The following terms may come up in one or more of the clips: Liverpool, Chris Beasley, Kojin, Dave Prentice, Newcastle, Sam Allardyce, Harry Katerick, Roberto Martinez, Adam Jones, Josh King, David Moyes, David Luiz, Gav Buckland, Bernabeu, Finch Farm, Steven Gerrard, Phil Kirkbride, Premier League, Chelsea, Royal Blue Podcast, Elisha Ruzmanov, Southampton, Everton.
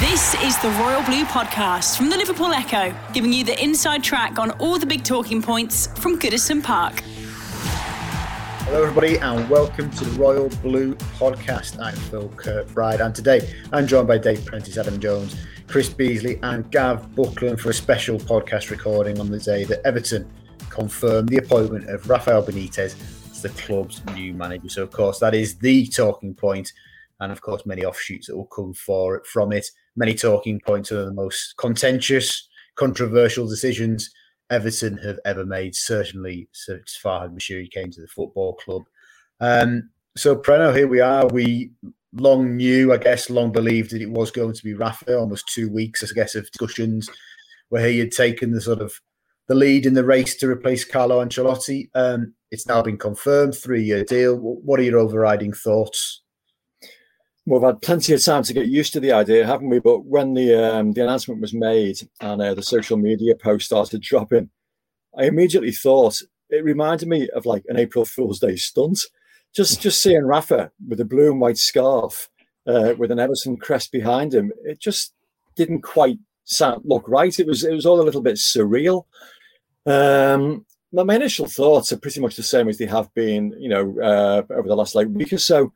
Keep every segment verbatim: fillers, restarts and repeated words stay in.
This is the Royal Blue Podcast from the Liverpool Echo, giving you the inside track on all the big talking points from Goodison Park. Hello everybody and welcome to the Royal Blue Podcast. I'm Phil Kirkbride and today I'm joined by Dave Prentice, Adam Jones, Chris Beasley and Gav Buckland for a special podcast recording on the day that Everton confirmed the appointment of Rafael Benitez as the club's new manager. So of course that is the talking point, and of course many offshoots that will come for it from it. Many talking points are the most contentious, controversial decisions Everton have ever made, certainly since Farhad Moshiri came to the football club. Um, so, Preno, here we are. We long knew, I guess, long believed that it was going to be Rafa, almost two weeks, I guess, of discussions where he had taken the sort of the lead in the race to replace Carlo Ancelotti. Um, it's now been confirmed, three-year deal. What are your overriding thoughts? We've had plenty of time to get used to the idea, haven't we? But when the um, the announcement was made and uh, the social media posts started dropping, I immediately thought it reminded me of like an April Fool's Day stunt. Just just seeing Rafa with a blue and white scarf uh, with an Everton crest behind him, it just didn't quite sound, look right. It was it was all a little bit surreal. Um, my initial thoughts are pretty much the same as they have been, you know, uh, over the last like week or so.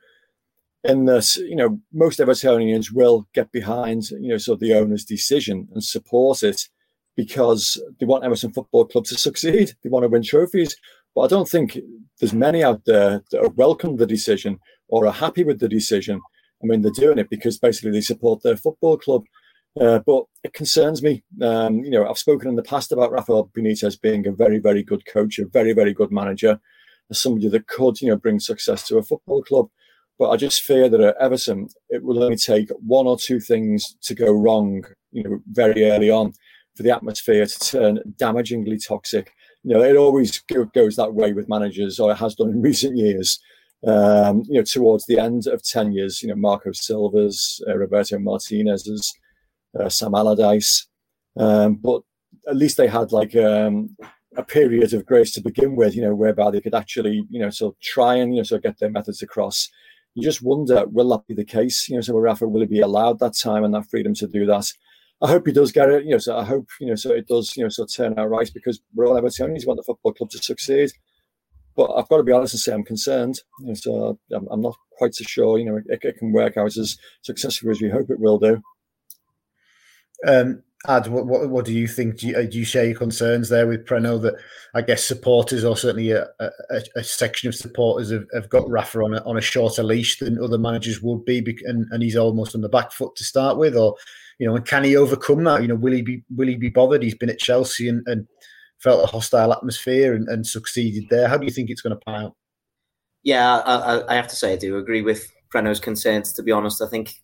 In this, you know, most Evertonians will get behind, you know, sort of the owner's decision and support it because they want Everton Football Club to succeed. They want to win trophies. But I don't think there's many out there that welcome the decision or are happy with the decision. I mean, they're doing it because basically they support their football club. Uh, but it concerns me. Um, you know, I've spoken in the past about Rafael Benitez being a very, very good coach, a very, very good manager, as somebody that could, you know, bring success to a football club. But I just fear that at Everton, it will only take one or two things to go wrong, you know, very early on for the atmosphere to turn damagingly toxic. You know, it always goes that way with managers, or it has done in recent years, um, you know, towards the end of ten years, you know, Marco Silva's, uh, Roberto Martinez's, uh, Sam Allardyce. Um, but at least they had like um, a period of grace to begin with, you know, whereby they could actually, you know, sort of try and, you know, sort of get their methods across. You just wonder, will that be the case? You know, so Rafa, will he be allowed that time and that freedom to do that? I hope he does get it. You know, so I hope, you know, so it does, you know, so turn out right because we're all Evertonians, we want the football club to succeed. But I've got to be honest and say I'm concerned. You know, so I'm, I'm not quite so sure, you know, it, it can work out as successful as we hope it will do. Um, Ad, what, what, what do you think? Do you, do you share your concerns there with Preno that I guess supporters or certainly a, a, a section of supporters have, have got Rafa on a, on a shorter leash than other managers would be, and, and he's almost on the back foot to start with? Or, you know, and can he overcome that? You know, will he be will he be bothered? He's been at Chelsea and, and felt a hostile atmosphere and, and succeeded there. How do you think it's going to pan out? Yeah, I, I have to say I do agree with Preno's concerns, to be honest. I think,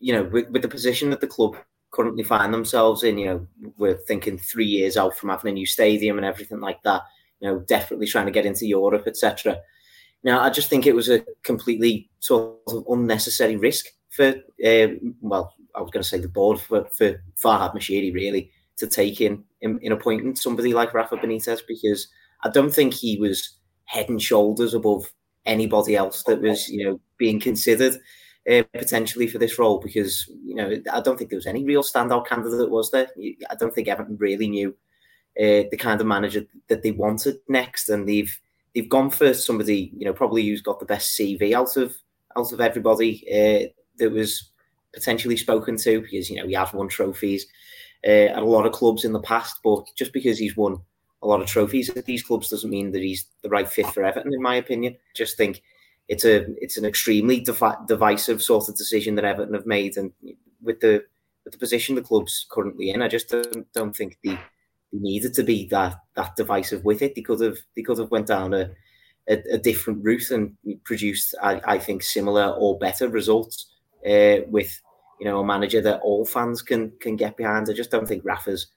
you know, with, with the position that the club currently find themselves in, you know, we're thinking three years out from having a new stadium and everything like that, you know, definitely trying to get into Europe, et cetera. Now, I just think it was a completely sort of unnecessary risk for, uh, well, I was going to say the board, for, for Farhad Moshiri, really, to take in, in in appointing somebody like Rafa Benitez, because I don't think he was head and shoulders above anybody else that was, you know, being considered Uh, potentially for this role, because, you know, I don't think there was any real standout candidate, was there? I don't think Everton really knew uh, the kind of manager that they wanted next, and they've they've gone for somebody, you know, probably who's got the best C V out of out of everybody uh, that was potentially spoken to, because, you know, he has won trophies uh, at a lot of clubs in the past, but just because he's won a lot of trophies at these clubs doesn't mean that he's the right fit for Everton, in my opinion. I just think It's a it's an extremely defi- divisive sort of decision that Everton have made, and with the with the position the club's currently in, I just don't, don't think they needed to be that that divisive with it. They could have they could have went down a, a, a different route and produced, I, I think, similar or better results uh, with you know, a manager that all fans can can get behind. I just don't think Rafa's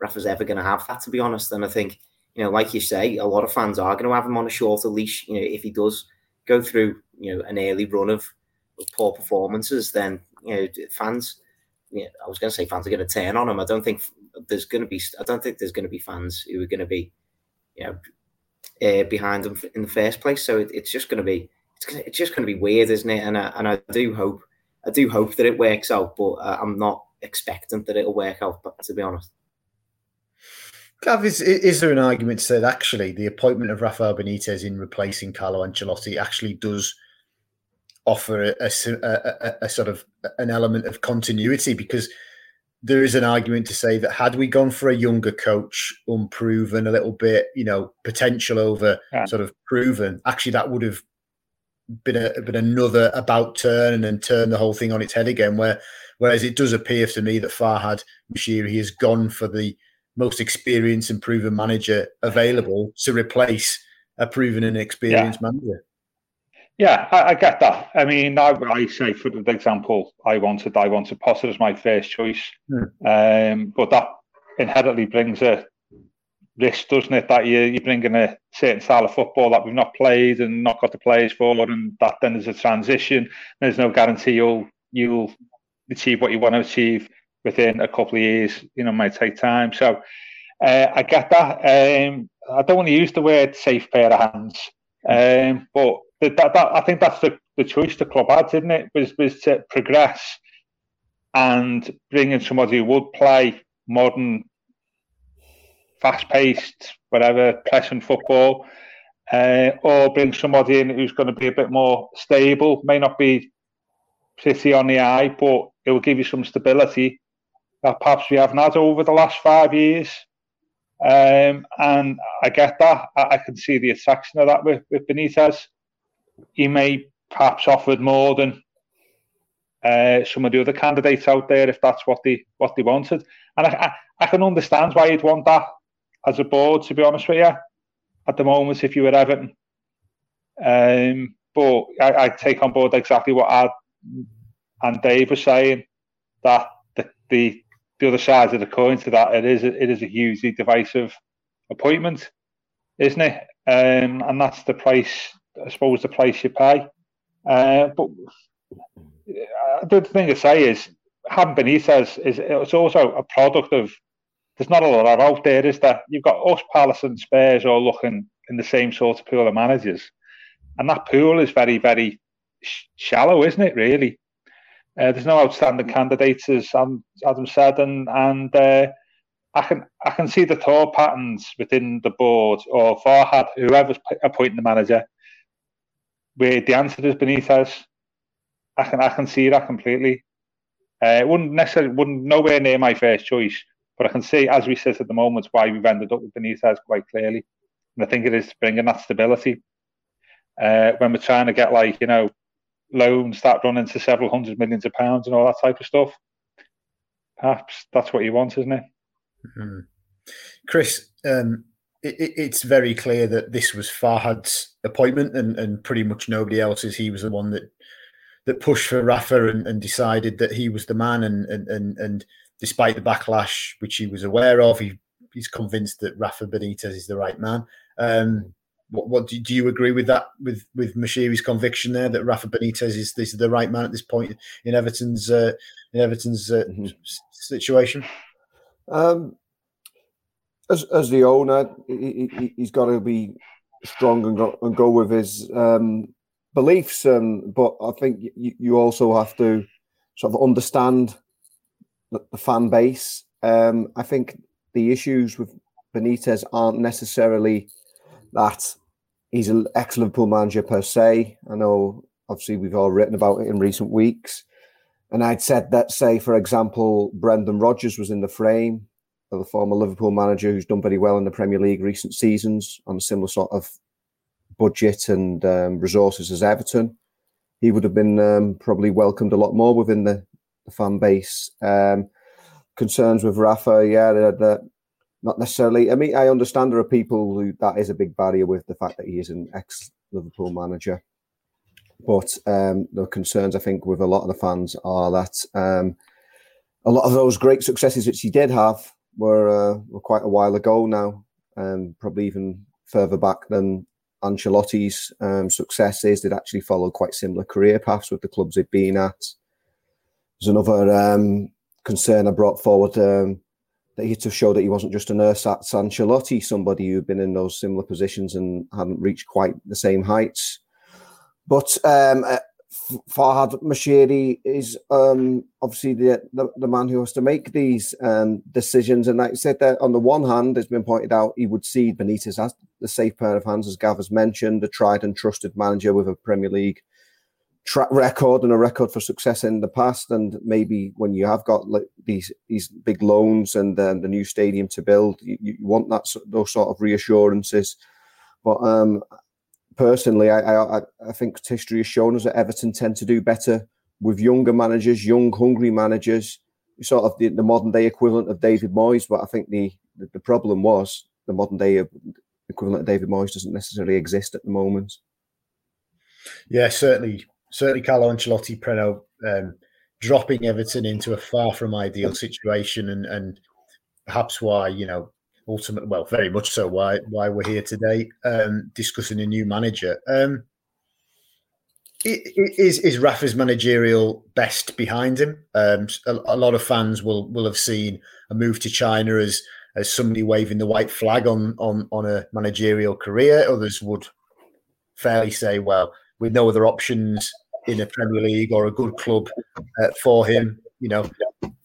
Rafa's ever going to have that, to be honest. And I think, you know, like you say, a lot of fans are going to have him on a shorter leash. You know, if he does go through, you know, an early run of, of poor performances, then, you know, fans, you know, I was going to say fans are going to turn on him. I don't think there's going to be, I don't think there's going to be fans who are going to be, you know, uh, behind him in the first place. So it, it's just going to be, it's, gonna, it's just going to be weird, isn't it? And I, and I do hope, I do hope that it works out, but uh, I'm not expectant that it'll work out, but to be honest. Gav, is, is there an argument to say that actually the appointment of Rafael Benitez in replacing Carlo Ancelotti actually does offer a, a, a, a sort of an element of continuity? Because there is an argument to say that had we gone for a younger coach, unproven a little bit, you know, potential over yeah. sort of proven, actually that would have been a been another about turn and turn the whole thing on its head again. Where, whereas it does appear to me that Farhad Moshiri has gone for the most experienced and proven manager available to replace a proven and experienced yeah. manager. Yeah, I, I get that. I mean, I, I say, for the example, I wanted I wanted Potter as my first choice. Mm. Um, but that inherently brings a risk, doesn't it? That you, you bring in a certain style of football that we've not played and not got the players for, and that then there's a transition. There's no guarantee you'll, you'll achieve what you want to achieve within a couple of years. You know, it might take time. So uh, I get that. Um, I don't want to use the word safe pair of hands, um, but that, that, that, I think that's the, the choice the club had, didn't it? Was, was to progress and bring in somebody who would play modern, fast-paced, whatever, pressing football, uh, or bring somebody in who's going to be a bit more stable, may not be pretty on the eye, but it will give you some stability that perhaps we haven't had over the last five years. Um, and I get that. I, I can see the attraction of that with, with Benitez. He may perhaps offered more than uh, some of the other candidates out there, if that's what they what they wanted. And I, I, I can understand why you'd want that as a board, to be honest with you, at the moment, if you were Everton. Um, but I, I take on board exactly what I and Dave was saying, that the, the the other side of the coin to that, it is it is a hugely divisive appointment, isn't it? Um, and that's the price, I suppose, the price you pay. Uh, but the thing to say is, having Benitez is it's also a product of, there's not a lot out there, is there? You've got us, Palace and Spurs all looking in the same sort of pool of managers. And that pool is very, very shallow, isn't it, really? Uh, there's no outstanding candidates, as Adam said, and, and uh, I can I can see the thought patterns within the board or Farhad, whoever's appointing the manager, where the answer is Benitez. I can I can see that completely. Uh, it wouldn't necessarily wouldn't nowhere near my first choice, but I can see, as we sit at the moment, why we've ended up with Benitez quite clearly, and I think it is bringing that stability uh, when we're trying to get, like, you know, loans that run into several hundred millions of pounds and all that type of stuff. Perhaps that's what you want, isn't it? Mm-hmm. Chris, um, it, it's very clear that this was Farhad's appointment and, and pretty much nobody else's. He was the one that that pushed for Rafa and, and decided that he was the man. And, and, and, and despite the backlash, which he was aware of, he, he's convinced that Rafa Benitez is the right man. Um, What, what do, do you agree with that, with, with Moshiri's conviction there that Rafa Benitez is, is the right man at this point in Everton's uh, in Everton's uh, mm-hmm. situation? Um, as as the owner, he, he, he's got to be strong and go, and go with his um, beliefs. Um, but I think you, you also have to sort of understand the, the fan base. Um, I think the issues with Benitez aren't necessarily that he's an ex-Liverpool manager per se. I know, obviously, we've all written about it in recent weeks. And I'd said that, say, for example, Brendan Rodgers was in the frame of the former Liverpool manager who's done very well in the Premier League recent seasons on a similar sort of budget and um, resources as Everton. He would have been um, probably welcomed a lot more within the, the fan base. Um, concerns with Rafa, yeah, that. Not necessarily. I mean, I understand there are people who that is a big barrier with, the fact that he is an ex-Liverpool manager. But um, the concerns, I think, with a lot of the fans are that um, a lot of those great successes which he did have were, uh, were quite a while ago now, um, probably even further back than Ancelotti's um, successes. They'd actually followed quite similar career paths with the clubs they'd been at. There's another um, concern I brought forward, um, that he had to show that he wasn't just an ersatz Ancelotti, somebody who'd been in those similar positions and hadn't reached quite the same heights. But um, uh, Farhad Moshiri is um, obviously the, the the man who has to make these um, decisions. And like I said, that on the one hand, it's been pointed out, he would see Benitez as the safe pair of hands, as Gav has mentioned, a tried and trusted manager with a Premier League track record and a record for success in the past. And maybe when you have got like, these these big loans and um, the new stadium to build, you, you want that those sort of reassurances. But um, personally, I, I I think history has shown us that Everton tend to do better with younger managers, young, hungry managers, sort of the, the modern day equivalent of David Moyes. But I think the, the problem was the modern day equivalent of David Moyes doesn't necessarily exist at the moment. Yeah, certainly. Certainly, Carlo Ancelotti, Preno, um, dropping Everton into a far from ideal situation, and, and perhaps why, you know, ultimately, well, very much so why why we're here today um, discussing a new manager. Um, it, it is is Rafa's managerial best behind him? Um, a, a lot of fans will will have seen a move to China as as somebody waving the white flag on on on a managerial career. Others would fairly say, well, with no other options in a Premier League or a good club uh, for him, you know,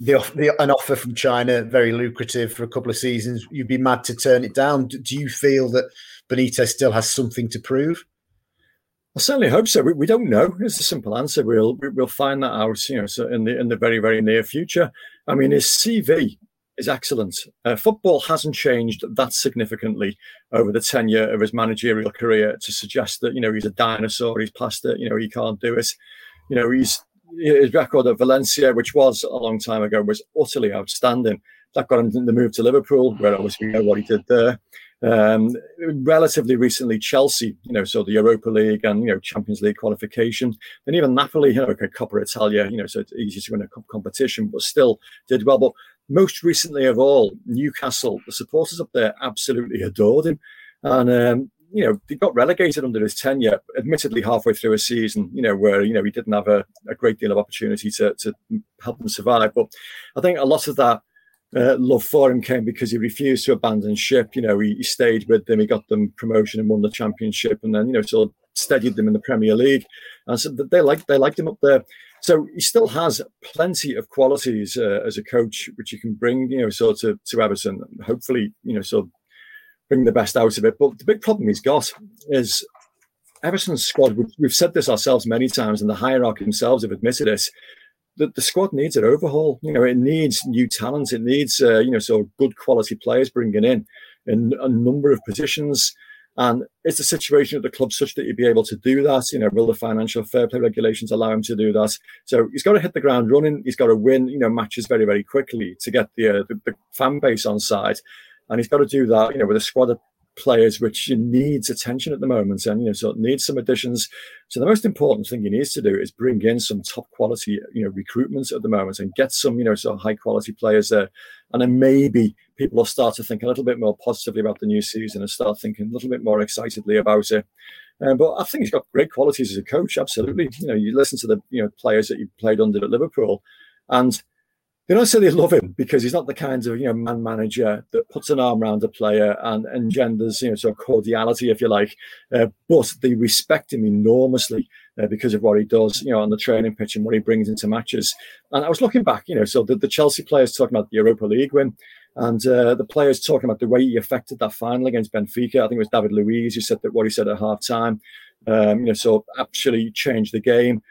the, the, an offer from China, very lucrative for a couple of seasons, you'd be mad to turn it down. Do, do you feel that Benitez still has something to prove? I certainly hope so. We, we don't know. It's a simple answer. We'll we'll find that out, you know, so in the in the very very near future. I mean, his C V is excellent. Uh, football hasn't changed that significantly over the tenure of his managerial career to suggest that, you know, he's a dinosaur, he's past it, you know, he can't do it. You know, he's, his record at Valencia, which was a long time ago, was utterly outstanding. That got him the move to Liverpool, where obviously we know what he did there. Um, relatively recently, Chelsea, you know, so the Europa League and, you know, Champions League qualification. And even Napoli, you know, okay, Coppa Italia, you know, so it's easy to win a cup competition, but still did well. But most recently of all, Newcastle, the supporters up there absolutely adored him. And, um, you know, he got relegated under his tenure, admittedly halfway through a season, you know, where, you know, he didn't have a, a great deal of opportunity to, to help them survive. But I think a lot of that Uh, love for him came because he refused to abandon ship. You know, he, he stayed with them. He got them promotion and won the championship, and then, you know, sort of steadied them in the Premier League. And so they liked they liked him up there. So he still has plenty of qualities uh, as a coach, which he can bring, you know, sort of to Everton. Hopefully, you know, sort of bring the best out of it. But the big problem he's got is Everton's squad. We've, we've said this ourselves many times, and the hierarchy themselves have admitted it. The, the squad needs an overhaul. You know, it needs new talent. It needs, uh, you know, so good quality players bringing in in a number of positions. And is the situation at the club such that you'd be able to do that? You know, will the financial fair play regulations allow him to do that? So he's got to hit the ground running. He's got to win, you know, matches very, very quickly to get the, uh, the, the fan base on side. And he's got to do that, you know, with a squad of players which needs attention at the moment, and, you know, so it needs some additions. So the most important thing he needs to do is bring in some top quality, you know, recruitment at the moment, and get some, you know, sort of high quality players there. And then maybe people will start to think a little bit more positively about the new season and start thinking a little bit more excitedly about it. Um, but I think he's got great qualities as a coach. Absolutely, you know, you listen to the, you know, players that he played under at Liverpool, and they don't say they love him because he's not the kind of, you know, man manager that puts an arm around a player and engenders, you know, sort of cordiality, if you like. Uh, but they respect him enormously uh, because of what he does, you know, on the training pitch and what he brings into matches. And I was looking back, you know, so the, the Chelsea players talking about the Europa League win, and uh, the players talking about the way he affected that final against Benfica. I think it was David Luiz who said that what he said at halftime, um, you know, so actually changed the game.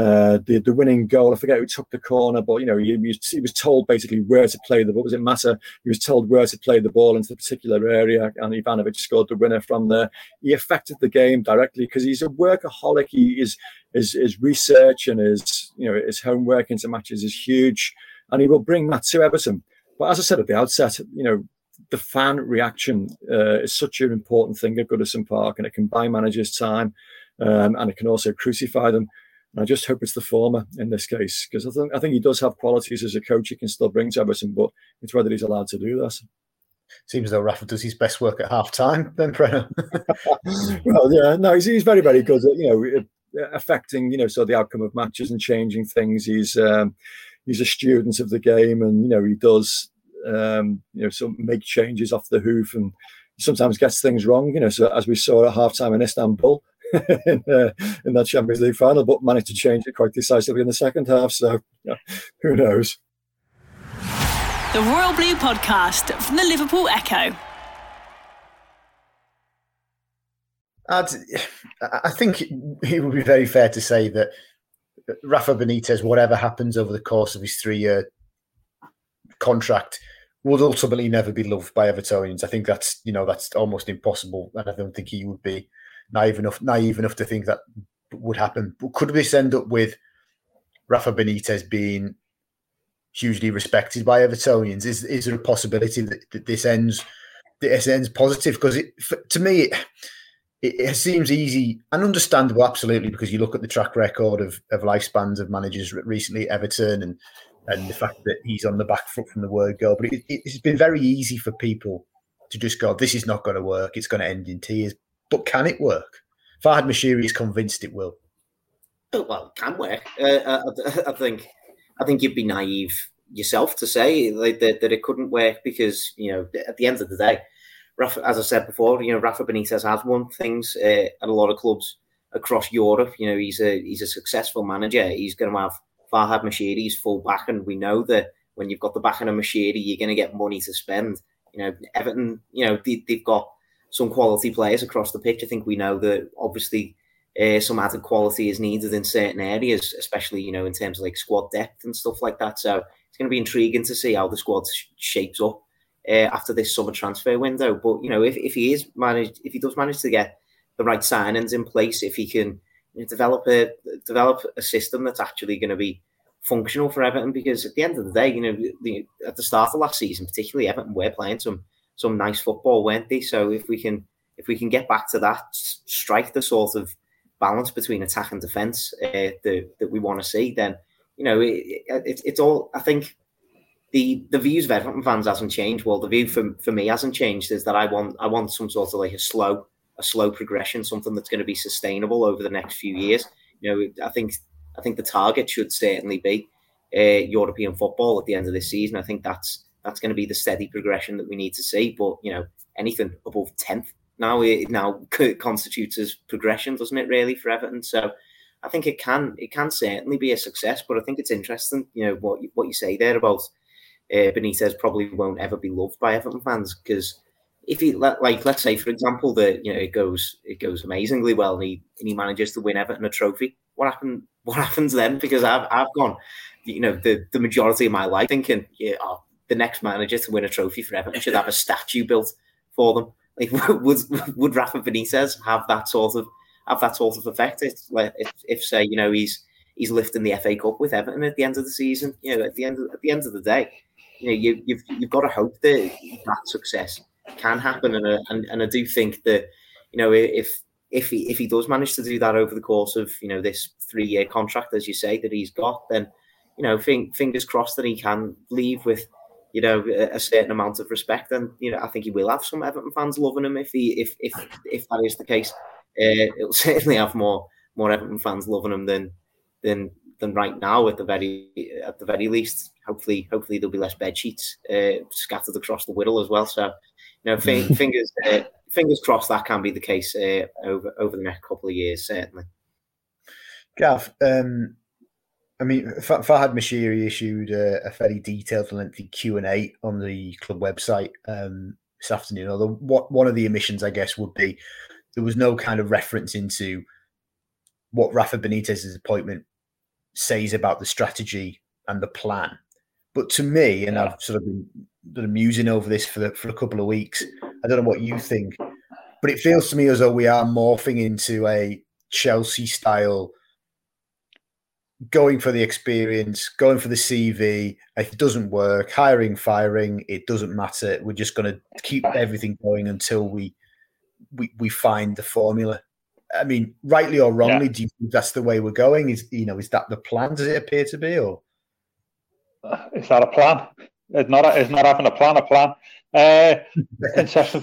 Uh, the, the winning goal, I forget who took the corner, but, you know, he, he was told basically where to play the ball. Does it matter? He was told where to play the ball into the particular area, and Ivanovic scored the winner from there. He affected the game directly because he's a workaholic. He is, his, his research and his, you know, his homework into matches is huge, and he will bring that to Everton. But as I said at the outset, you know, the fan reaction uh, is such an important thing at Goodison Park, and it can buy managers time. um, and it can also crucify them. And I just hope it's the former in this case, because I think I think he does have qualities as a coach he can still bring to Everton, but it's whether he's allowed to do that. Seems though Rafa does his best work at half-time, then Preno. Well, yeah, no, he's, he's very, very good at, you know, affecting, you know, so the outcome of matches and changing things. He's um, he's a student of the game, and, you know, he does, um, you know, sort of make changes off the hoof, and sometimes gets things wrong, you know, so as we saw at half-time in Istanbul in, uh, in that Champions League final, but managed to change it quite decisively in the second half, so yeah, who knows. The Royal Blue Podcast from the Liverpool Echo. I'd, I think it would be very fair to say that Rafa Benitez, whatever happens over the course of his three-year contract, would ultimately never be loved by Evertonians. I think that's, you know, that's almost impossible, and I don't think he would be naive enough naive enough to think that would happen. But could this end up with Rafa Benitez being hugely respected by Evertonians? Is is there a possibility that, that this ends this ends positive? Because it, to me, it, it seems easy and understandable, absolutely, because you look at the track record of, of lifespans of managers recently at Everton, and and the fact that he's on the back foot from the word go. But it, it's been very easy for people to just go, this is not going to work, it's going to end in tears. But can it work? Farhad Moshiri is convinced it will. Oh, well, it can work. Uh, I, I think... I think you'd be naive yourself to say that, that, that it couldn't work, because, you know, at the end of the day, Rafa, as I said before, you know, Rafa Benitez has won things uh, at a lot of clubs across Europe. You know, he's a he's a successful manager. He's going to have Farhad Moshiri's full back, and we know that when you've got the backing of Moshiri, you're going to get money to spend. You know, Everton, you know, they, they've got some quality players across the pitch. I think we know that, obviously. Uh, some added quality is needed in certain areas, especially, you know, in terms of like squad depth and stuff like that. So it's going to be intriguing to see how the squad sh- shapes up uh, after this summer transfer window. But, you know, if, if he is managed, if he does manage to get the right signings in place, if he can, you know, develop a develop a system that's actually going to be functional for Everton, because at the end of the day, you know, the, at the start of last season, particularly, Everton were playing some some nice football, weren't they? So if we can if we can get back to that, strike the sort of balance between attack and defence uh, the, that we want to see, then, you know, it, it, it's all, I think the the views of Everton fans hasn't changed. Well, the view for, for me hasn't changed, is that I want I want some sort of like a slow a slow progression, something that's going to be sustainable over the next few years. You know, I think I think the target should certainly be uh, European football at the end of this season. I think that's that's going to be the steady progression that we need to see. But, you know, anything above tenth Now it now constitutes as progression, doesn't it, really, for Everton? So I think it can it can certainly be a success. But I think it's interesting, you know, what you, what you say there about uh, Benitez probably won't ever be loved by Everton fans, because if he let, like let's say for example that, you know, it goes it goes amazingly well and he and he manages to win Everton a trophy, what happened? What happens then? Because I've I've gone, you know, the, the majority of my life thinking, yeah, oh, the next manager to win a trophy for Everton should have a statue built for them. Like, would would Rafa Benitez have that sort of have that sort of effect? It's like if, if say, you know, he's he's lifting the F A Cup with Everton at the end of the season. You know, at the end of, at the end of the day, you know, you, you've you've got to hope that that success can happen. And and and I do think that, you know, if if he if he does manage to do that over the course of, you know, this three year contract, as you say, that he's got, then, you know, think, fingers crossed that he can leave with, you know, a certain amount of respect. And, you know, I think he will have some Everton fans loving him if he, if if if that is the case. Uh, it'll certainly have more more Everton fans loving him than than than right now, at the very at the very least. Hopefully, hopefully there'll be less bed sheets uh, scattered across the Whittle as well. So, you know, f- fingers uh, fingers crossed that can be the case uh, over over the next couple of years, certainly. Gav, um. I mean, Farhad Moshiri issued a, a fairly detailed and lengthy Q and A on the club website um, this afternoon. Although what, one of the omissions, I guess, would be there was no kind of reference into what Rafa Benitez's appointment says about the strategy and the plan. But to me, and I've sort of been, been musing over this for, the, for a couple of weeks, I don't know what you think, but it feels to me as though we are morphing into a Chelsea-style, going for the experience, going for the C V. If it doesn't work, hiring, firing, it doesn't matter. We're just going to keep everything going until we we, we find the formula. I mean, rightly or wrongly, yeah. do you think that's the way we're going? Is you know, is that the plan? Does it appear to be, or is that a plan? It's not. A, it's not having a plan. A plan. Uh, interesting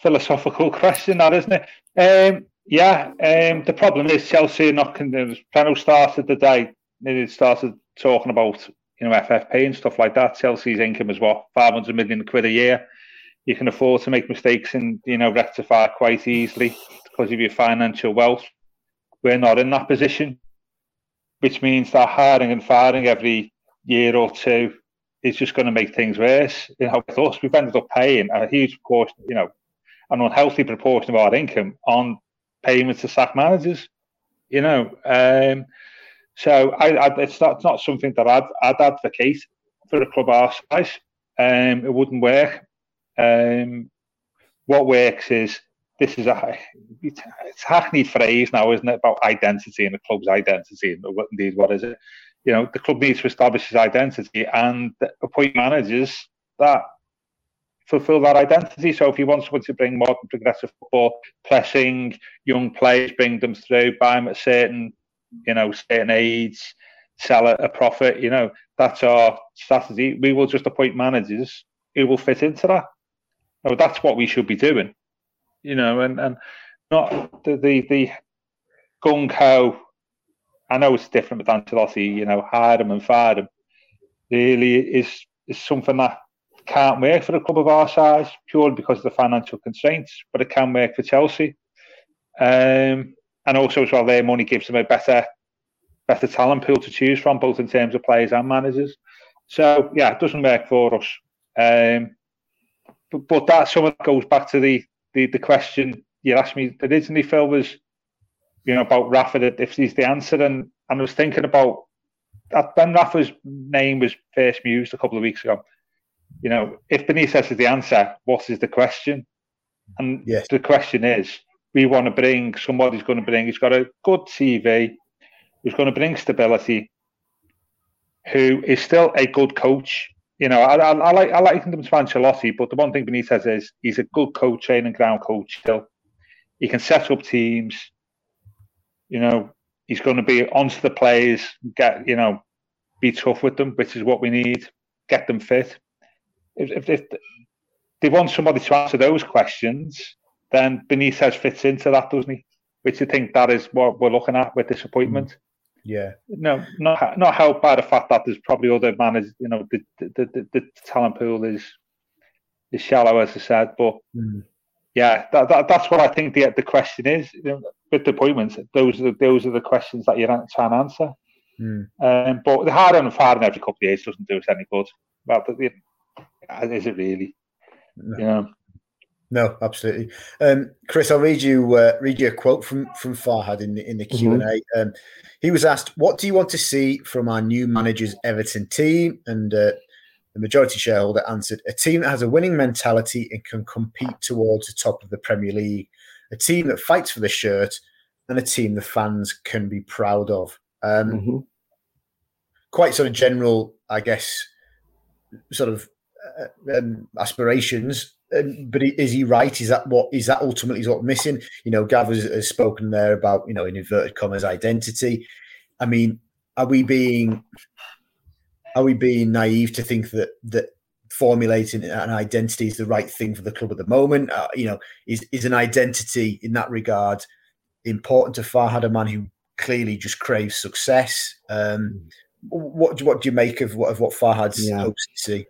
philosophical question, that isn't it? Um, yeah. Um, the problem is Chelsea are not. Prano started the day. They started talking about you know F F P and stuff like that. Chelsea's income is what five hundred million quid a year. You can afford to make mistakes and you know rectify quite easily because of your financial wealth. We're not in that position, which means that hiring and firing every year or two is just going to make things worse. You know, with us, we've ended up paying a huge proportion, you know, an unhealthy proportion of our income on payments to sack managers. You know, um, so I, I, it's not it's not something that I'd, I'd advocate for a club our size. Um, it wouldn't work. Um, what works is this is a it's a hackneyed phrase now, isn't it? About identity and the club's identity, and what indeed what is it? You know, the club needs to establish its identity and appoint managers that fulfil that identity. So if you want someone to bring modern progressive football, pressing young players, bring them through, buy them at certain, you know, certain age, sell at a profit. You know, that's our strategy. We will just appoint managers who will fit into that. No, that's what we should be doing, you know, and, and not the the, the gung ho. I know it's different with Ancelotti, you know, hire him and fire him. Really, is is something that can't work for a club of our size purely because of the financial constraints, but it can work for Chelsea, um, and also as well, their money gives them a better better talent pool to choose from, both in terms of players and managers. So yeah, it doesn't work for us. Um, But, but that sort of goes back to the, the, the question you asked me originally, Phil, was, you know, about Rafa, if he's the answer. And, and I was thinking about that when Rafa's name was first used a couple of weeks ago. You know, if Benitez is the answer, what is the question? And yes. the question is, we want to bring somebody who's going to bring, who's got a good T V, who's going to bring stability, who is still a good coach. You know, I, I, I like I like him to Ancelotti, but the one thing Benitez is, he's a good coach, training ground coach still. He can set up teams. You know, he's going to be onto the players, get you know, be tough with them, which is what we need. Get them fit. If, if, if they want somebody to answer those questions, then Benitez fits into that, doesn't he? Which I think that is what we're looking at with this appointment. Yeah, no, not not helped by the fact that there's probably other managers. You know, the the, the the talent pool is is shallow, as I said. But mm. yeah, that, that that's what I think the the question is, you know, with the appointments. Those are the, those are the questions that you're trying to answer. Mm. Um, but the hiring and firing every couple of years doesn't do us any good. Well, is it really? No. You know? No, absolutely. Um, Chris, I'll read you uh, read you a quote from, from Farhad in the in the Q and A. Um, he was asked, "What do you want to see from our new manager's Everton team?" And uh, the majority shareholder answered, "A team that has a winning mentality and can compete towards the top of the Premier League, a team that fights for the shirt, and a team the fans can be proud of." Um, mm-hmm. Quite sort of general, I guess, sort of uh, um, aspirations. Um, but is he right? Is that what is that ultimately is what's missing? You know, Gav has, has spoken there about, you know, in inverted commas, identity. I mean, are we being are we being naive to think that that formulating an identity is the right thing for the club at the moment? Uh, you know, is is an identity in that regard important to Farhad, a man who clearly just craves success? Um, what do what do you make of what of what Farhad's yeah. hopes to see?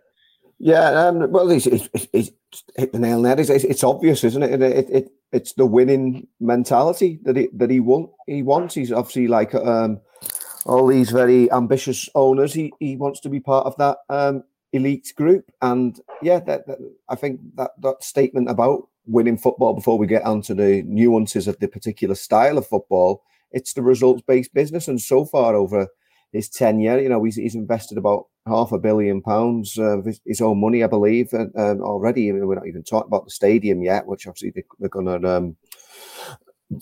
Yeah, um, well, he's, he's, he's hit the nail on the head. It's, it's obvious, isn't it? It, it, it It's the winning mentality that he that he, want, he wants. He's obviously like um, all these very ambitious owners. He he wants to be part of that um, elite group. And yeah, that, that, I think that, that statement about winning football, before we get onto the nuances of the particular style of football, it's the results-based business. And so far over his tenure, you know, he's, he's invested about half a billion pounds of his, his own money, I believe, uh, um, already. I mean, we're not even talking about the stadium yet, which obviously they, they're going to um,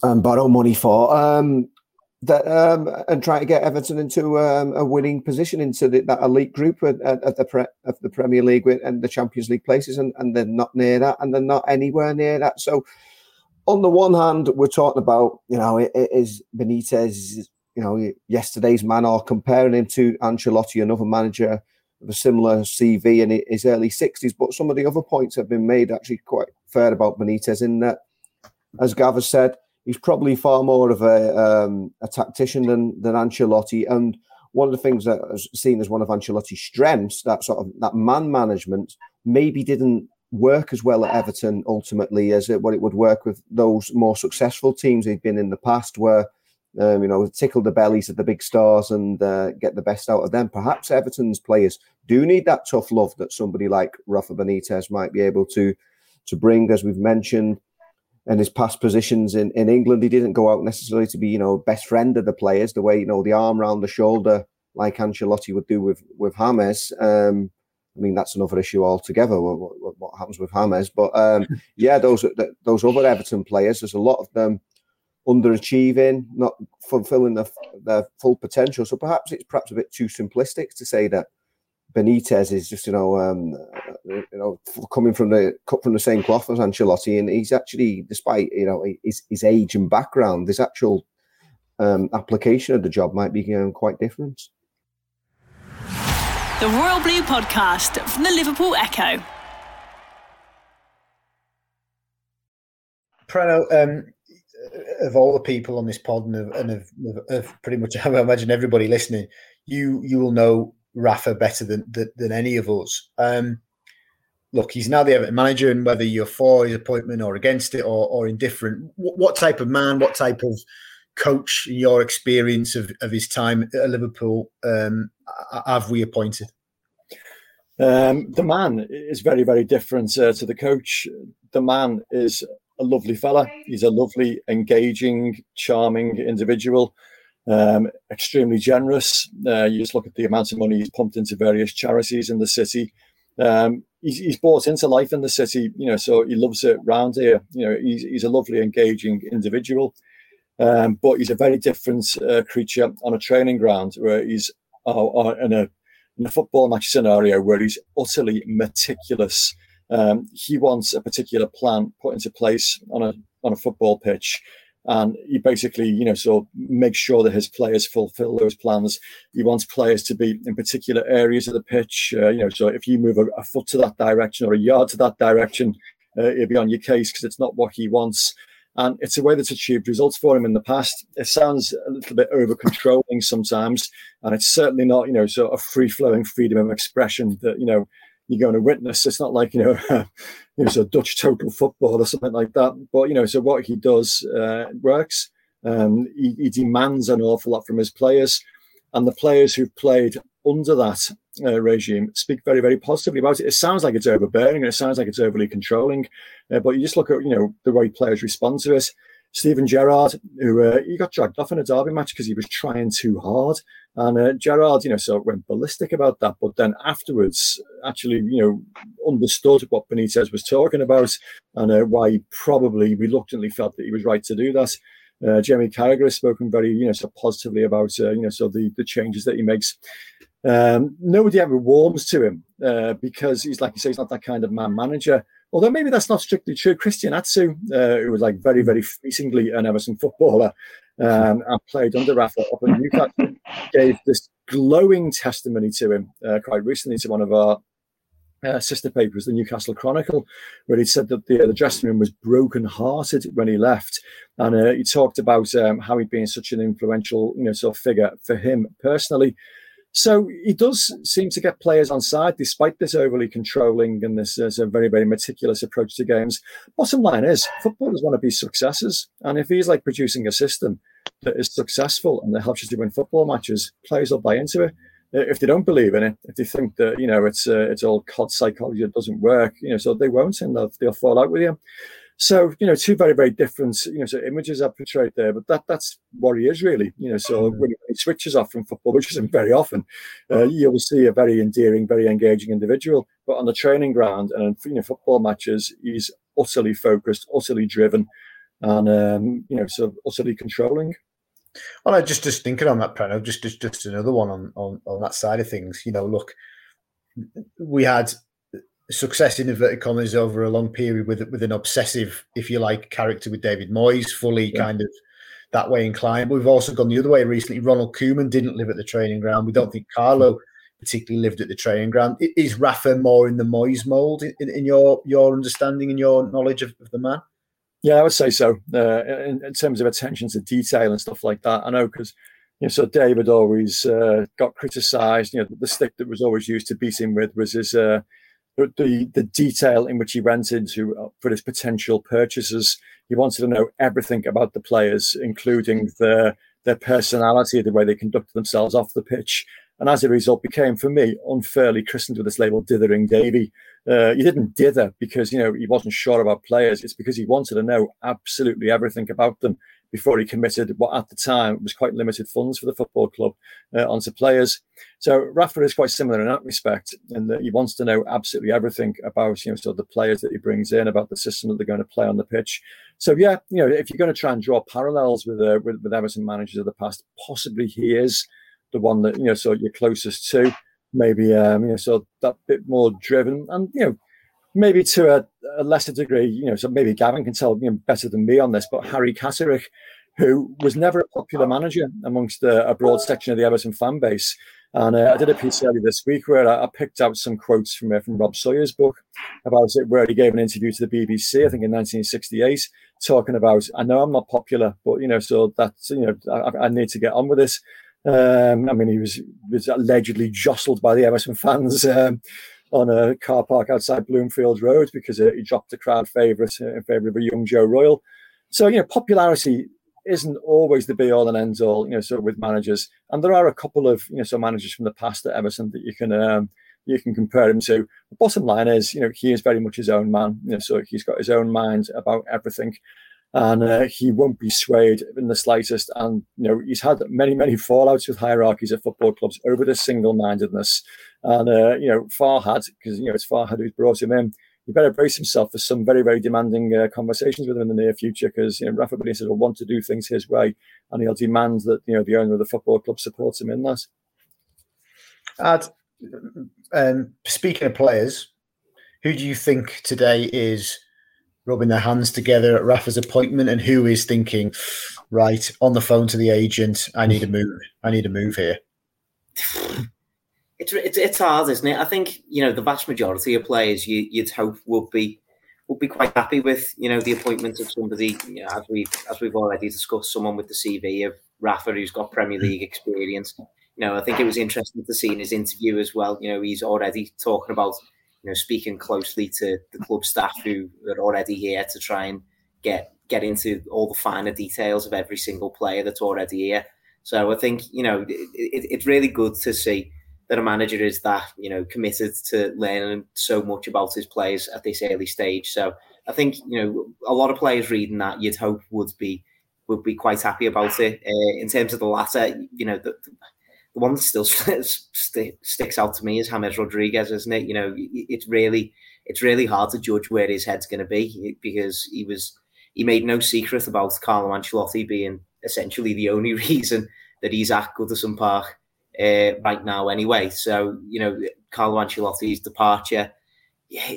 um, borrow money for, um, that um, and try to get Everton into um, a winning position, into the, that elite group at, at the pre- of the Premier League and the Champions League places, and, and they're not near that, and they're not anywhere near that. So on the one hand, we're talking about, you know, it, it is Benitez, you know, yesterday's man, or comparing him to Ancelotti, another manager of a similar C V in his early sixties. But some of the other points have been made actually quite fair about Benitez in that, as Gav has said, he's probably far more of a um, a tactician than than Ancelotti. And one of the things that was seen as one of Ancelotti's strengths, that sort of that man management, maybe didn't work as well at Everton ultimately as it, what it would work with those more successful teams he'd been in the past, where um, you know, tickle the bellies of the big stars and uh, get the best out of them. Perhaps Everton's players do need that tough love that somebody like Rafa Benitez might be able to to bring, as we've mentioned. And his past positions in, in England, he didn't go out necessarily to be, you know, best friend of the players, the way, you know, the arm round the shoulder like Ancelotti would do with with James. Um, I mean, that's another issue altogether, what, what, what happens with James. But um, yeah, those those other Everton players, there's a lot of them underachieving, not fulfilling their, their full potential. So perhaps it's perhaps a bit too simplistic to say that Benitez is just, you know, um, you know, coming from the cut from the same cloth as Ancelotti, and he's actually, despite, you know, his his age and background, his actual um, application of the job might be, you know, quite different. The Royal Blue Podcast from the Liverpool Echo. Preno, um, of all the people on this pod, and of, and of, of pretty much, I imagine everybody listening, you you will know Rafa better than, than than any of us. Um, look, he's now the Everton manager, and whether you're for his appointment or against it or, or indifferent, what, what type of man, what type of coach, in your experience of, of his time at Liverpool, um, have we appointed? Um, the man is very, very different uh, to the coach. The man is a lovely fella. He's a lovely, engaging, charming individual. Um, extremely generous. Uh, you just look at the amount of money he's pumped into various charities in the city. Um, he's, he's bought into life in the city, you know, so he loves it round here. You know, he's, he's a lovely, engaging individual, um, but he's a very different uh, creature on a training ground, where he's uh, in, a, in a football match scenario where he's utterly meticulous. Um, he wants a particular plan put into place on a on a football pitch. And he basically, you know, so makes sure that his players fulfill those plans. He wants players to be in particular areas of the pitch. Uh, you know, so if you move a, a foot to that direction or a yard to that direction, uh, he'll be on your case because it's not what he wants. And it's a way that's achieved results for him in the past. It sounds a little bit over-controlling sometimes, and it's certainly not, you know, so a free-flowing freedom of expression that, you know, you're going to witness. It's not like, you know, you know, so Dutch total football or something like that. But, you know, so what he does uh, works. Um, he, he demands an awful lot from his players. And the players who've played under that uh, regime speak very, very positively about it. It sounds like it's overbearing and it sounds like it's overly controlling. Uh, but you just look at, you know, the way players respond to it. Steven Gerrard, who uh, he got dragged off in a derby match because he was trying too hard. And uh, Gerrard, you know, so went ballistic about that. But then afterwards, actually, you know, understood what Benitez was talking about and uh, why he probably reluctantly felt that he was right to do that. Uh, Jamie Carragher has spoken very, you know, so positively about, uh, you know, so the, the changes that he makes. Um, nobody ever warms to him uh, because he's, like you say, he's not that kind of man manager. Although maybe that's not strictly true. Christian Atsu, uh, who was like very, very fleetingly an Everton footballer um, and played under Rafa up in Newcastle, gave this glowing testimony to him uh, quite recently to one of our uh, sister papers, the Newcastle Chronicle, where he said that the, the dressing room was broken-hearted when he left. And uh, he talked about um, how he'd been such an influential, you know, sort of figure for him personally. So he does seem to get players on side, despite this overly controlling and this uh, very, very meticulous approach to games. Bottom line is, footballers want to be successes. And if he's like producing a system that is successful and that helps you to win football matches, players will buy into it. If they don't believe in it, if they think that, you know, it's uh, it's all C O D psychology that doesn't work, you know, so they won't, and they'll, they'll fall out with you. So, you know, two very, very different, you know, so images are portrayed there, but that that's what he is really, you know, so when he switches off from football, which isn't very often, uh, you will see a very endearing, very engaging individual. But on the training ground and in, you know, football matches, he's utterly focused, utterly driven, and, um, you know, so utterly controlling. Well, I just, just thinking on that, Preno, just, just just another one on, on, on that side of things. You know, look, we had success in inverted commas over a long period with with an obsessive, if you like, character with David Moyes, fully yeah. kind of that way inclined. But we've also gone the other way recently. Ronald Koeman didn't live at the training ground. We don't think Carlo particularly lived at the training ground. Is Rafa more in the Moyes mould in, in your your understanding and your knowledge of, of the man? Yeah, I would say so. Uh, in, in terms of attention to detail and stuff like that, I know because you know, so David always uh, got criticised. You know, the stick that was always used to beat him with was his uh, the the detail in which he went into for his potential purchases. He wanted to know everything about the players, including their their personality, the way they conducted themselves off the pitch, and as a result, became for me unfairly christened with this label, Dithering Davey. Uh, he didn't dither because, you know, he wasn't sure about players. It's because he wanted to know absolutely everything about them before he committed what at the time was quite limited funds for the football club uh, onto players. So Rafa is quite similar in that respect, in that he wants to know absolutely everything about, you know, sort of the players that he brings in, about the system that they're going to play on the pitch. So yeah, you know, if you're going to try and draw parallels with uh, with, with Everton managers of the past, possibly he is the one that, you know, sort of you're closest to. Maybe um, you know, so that bit more driven, and you know, maybe to a, a lesser degree, you know, so maybe Gavin can tell you know, better than me on this. But Harry Katerick, who was never a popular manager amongst uh, a broad section of the Everton fan base, and uh, I did a piece earlier this week where I, I picked out some quotes from uh, from Rob Sawyer's book about it, where he gave an interview to the B B C, I think in nineteen sixty-eight, talking about, I know I'm not popular, but you know, so that's you know, I, I need to get on with this. Um, I mean, he was was allegedly jostled by the Everton fans um, on a car park outside Bloomfield Road because uh, he dropped a crowd favourite uh, in favour of a young Joe Royal. So, you know, popularity isn't always the be all and end all, you know, so with managers. And there are a couple of, you know, so managers from the past at Everton that you can um, you can compare him to. The bottom line is, you know, he is very much his own man. You know, so he's got his own mind about everything. And uh, he won't be swayed in the slightest. And, you know, he's had many, many fallouts with hierarchies at football clubs over this single-mindedness. And, uh, you know, Farhad, because, you know, it's Farhad who's brought him in, he better brace himself for some very, very demanding uh, conversations with him in the near future, because, you know, Rafa Benitez will want to do things his way, and he'll demand that, you know, the owner of the football club supports him in that. And, um, speaking of players, who do you think today is rubbing their hands together at Rafa's appointment, and who is thinking, right, on the phone to the agent, I need a move. I need a move here. It's it's, it's hard, isn't it? I think, you know, the vast majority of players you, you'd hope would be would be quite happy with, you know, the appointment of somebody, you know, as we as we've already discussed, someone with the C V of Rafa who's got Premier League experience. You know, I think it was interesting to see in his interview as well. You know, he's already talking about, you know, speaking closely to the club staff who are already here to try and get get into all the finer details of every single player that's already here. So I think, you know, it, it, it's really good to see that a manager is that, you know, committed to learning so much about his players at this early stage. So I think, you know, a lot of players reading that you'd hope would be would be quite happy about it. Uh, in terms of the latter, you know, the, the The one that still st- sticks out to me is James Rodriguez, isn't it? You know, it's really it's really hard to judge where his head's going to be, because he was he made no secret about Carlo Ancelotti being essentially the only reason that he's at Goodison Park uh, right now, anyway. So, you know, Carlo Ancelotti's departure, you,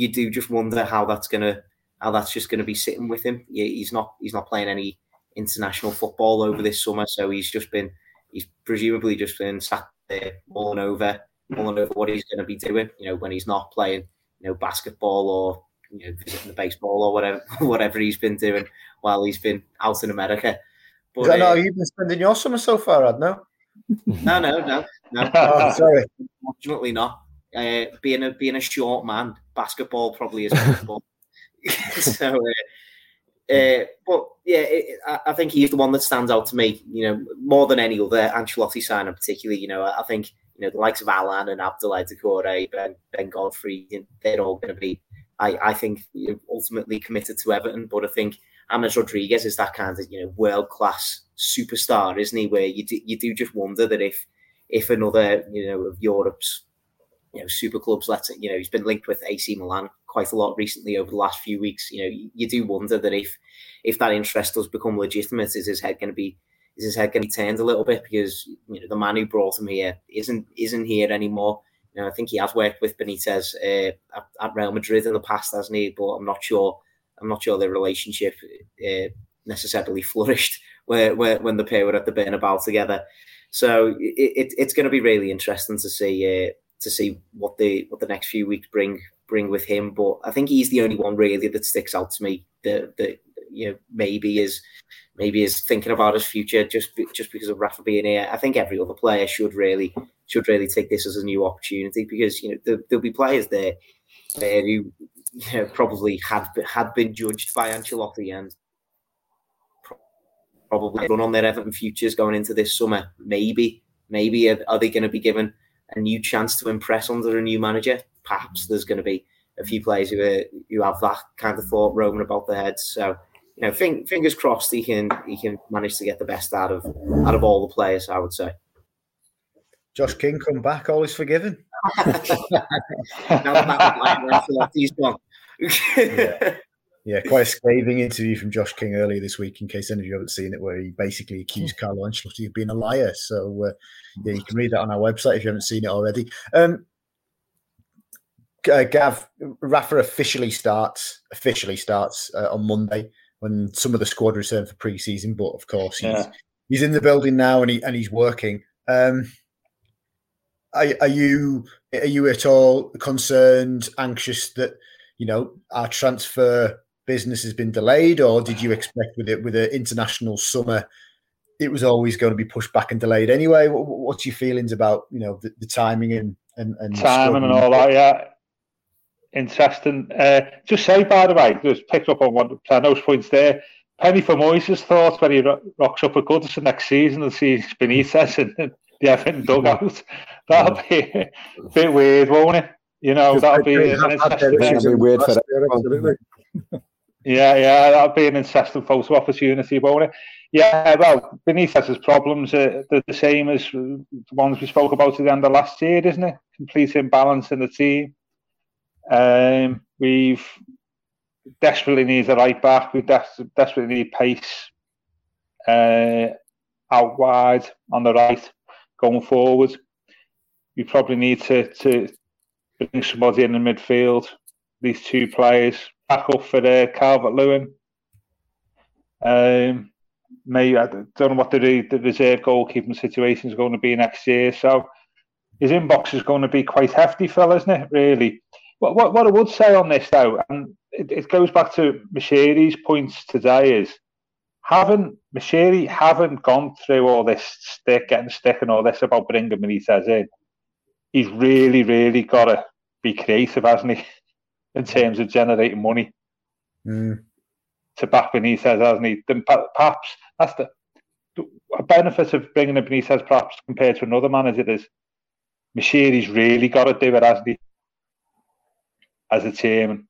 you do just wonder how that's gonna how that's just gonna be sitting with him. He's not he's not playing any international football over this summer, so he's just been. He's presumably just been sat there mulling over, mulling over what he's going to be doing, you know, when he's not playing, you know, basketball or, you know, visiting the baseball or whatever whatever he's been doing while he's been out in America. But, Is that uh, not how you've been spending your summer so far, Ad, no? No, no, no, no. Oh, sorry. Unfortunately not. Uh, being, a, being a short man, basketball probably is basketball. so, uh, Uh, but yeah, it, I think he's the one that stands out to me, you know, more than any other Ancelotti signing, particularly. You know, I think, you know, the likes of Alan and Abdoulaye Doucouré, Ben, Ben Godfrey, they're all going to be, I, I think, you know, ultimately committed to Everton. But I think James Rodriguez is that kind of, you know, world class superstar, isn't he? Where you do, you do just wonder that if if another, you know, of Europe's, you know, super clubs, let's, you know, he's been linked with A C Milan quite a lot recently over the last few weeks. You know, you, you do wonder that if if that interest does become legitimate, is his head going to be is his head going to be turned a little bit, because, you know, the man who brought him here isn't isn't here anymore. You know, I think he has worked with Benitez uh, at, at Real Madrid in the past, hasn't he? But I'm not sure. I'm not sure their relationship uh, necessarily flourished when, when the pair were at the Bernabeu together. So it, it, it's going to be really interesting to see uh, to see what the what the next few weeks bring bring with him. But I think he's the only one really that sticks out to me. That, that you know maybe is maybe is thinking about his future just just because of Rafa being here. I think every other player should really should really take this as a new opportunity, because you know there, there'll be players there uh, who. You know, probably had had been judged by Ancelotti and probably run on their Everton futures going into this summer. Maybe, maybe are, are they going to be given a new chance to impress under a new manager? Perhaps there's going to be a few players who are, who have that kind of thought roaming about their heads. So, you know, think, fingers crossed he can he can manage to get the best out of out of all the players, I would say. Josh King come back, all is forgiven. He's gone. yeah. yeah, quite a scathing interview from Josh King earlier this week, in case any of you haven't seen it, where he basically accused Carlo Ancelotti of being a liar. So, uh, yeah, you can read that on our website if you haven't seen it already. Um, uh, Gav, Rafa officially starts, officially starts uh, on Monday when some of the squad return for pre-season, but of course he's, yeah. he's in the building now and he and he's working. Um, Are, are you are you at all concerned, anxious that you know our transfer business has been delayed, or did you expect with it with an international summer, it was always going to be pushed back and delayed anyway? What, what's your feelings about you know the, the timing and and, and timing and all that? Yeah, interesting. Uh, just say by the way, just picked up on one Plano's points there. Penny for Moyes' thoughts when he rocks up at Goodison next season and sees Benitez and the Everton dugout. That'll be a bit weird, won't it? You know, that'll be an interesting weird for absolutely. Yeah, yeah, that'll be an interesting photo opportunity, won't it? Yeah, well, Benitez's problems are the same as the ones we spoke about at the end of last year, isn't it? Complete imbalance in the team. Um, we've desperately need a right back. We des- desperately need pace uh, out wide on the right going forward. We probably need to, to bring somebody in the midfield. These two players back up for uh, Calvert-Lewin. Um, maybe I don't know what the, the reserve goalkeeping situation is going to be next year. So his inbox is going to be quite hefty, fella, isn't it? Really. What what, what I would say on this though, and it, it goes back to Moshiri's points today, is haven't Moshiri haven't gone through all this stick getting stick and all this about bringing Benitez in. He's really, really got to be creative, hasn't he, in terms of generating money mm. to back Benitez, hasn't he? Then perhaps that's the a benefit of bringing in Benitez, perhaps compared to another manager, is Moshiri's really got to do it, hasn't he, as a team,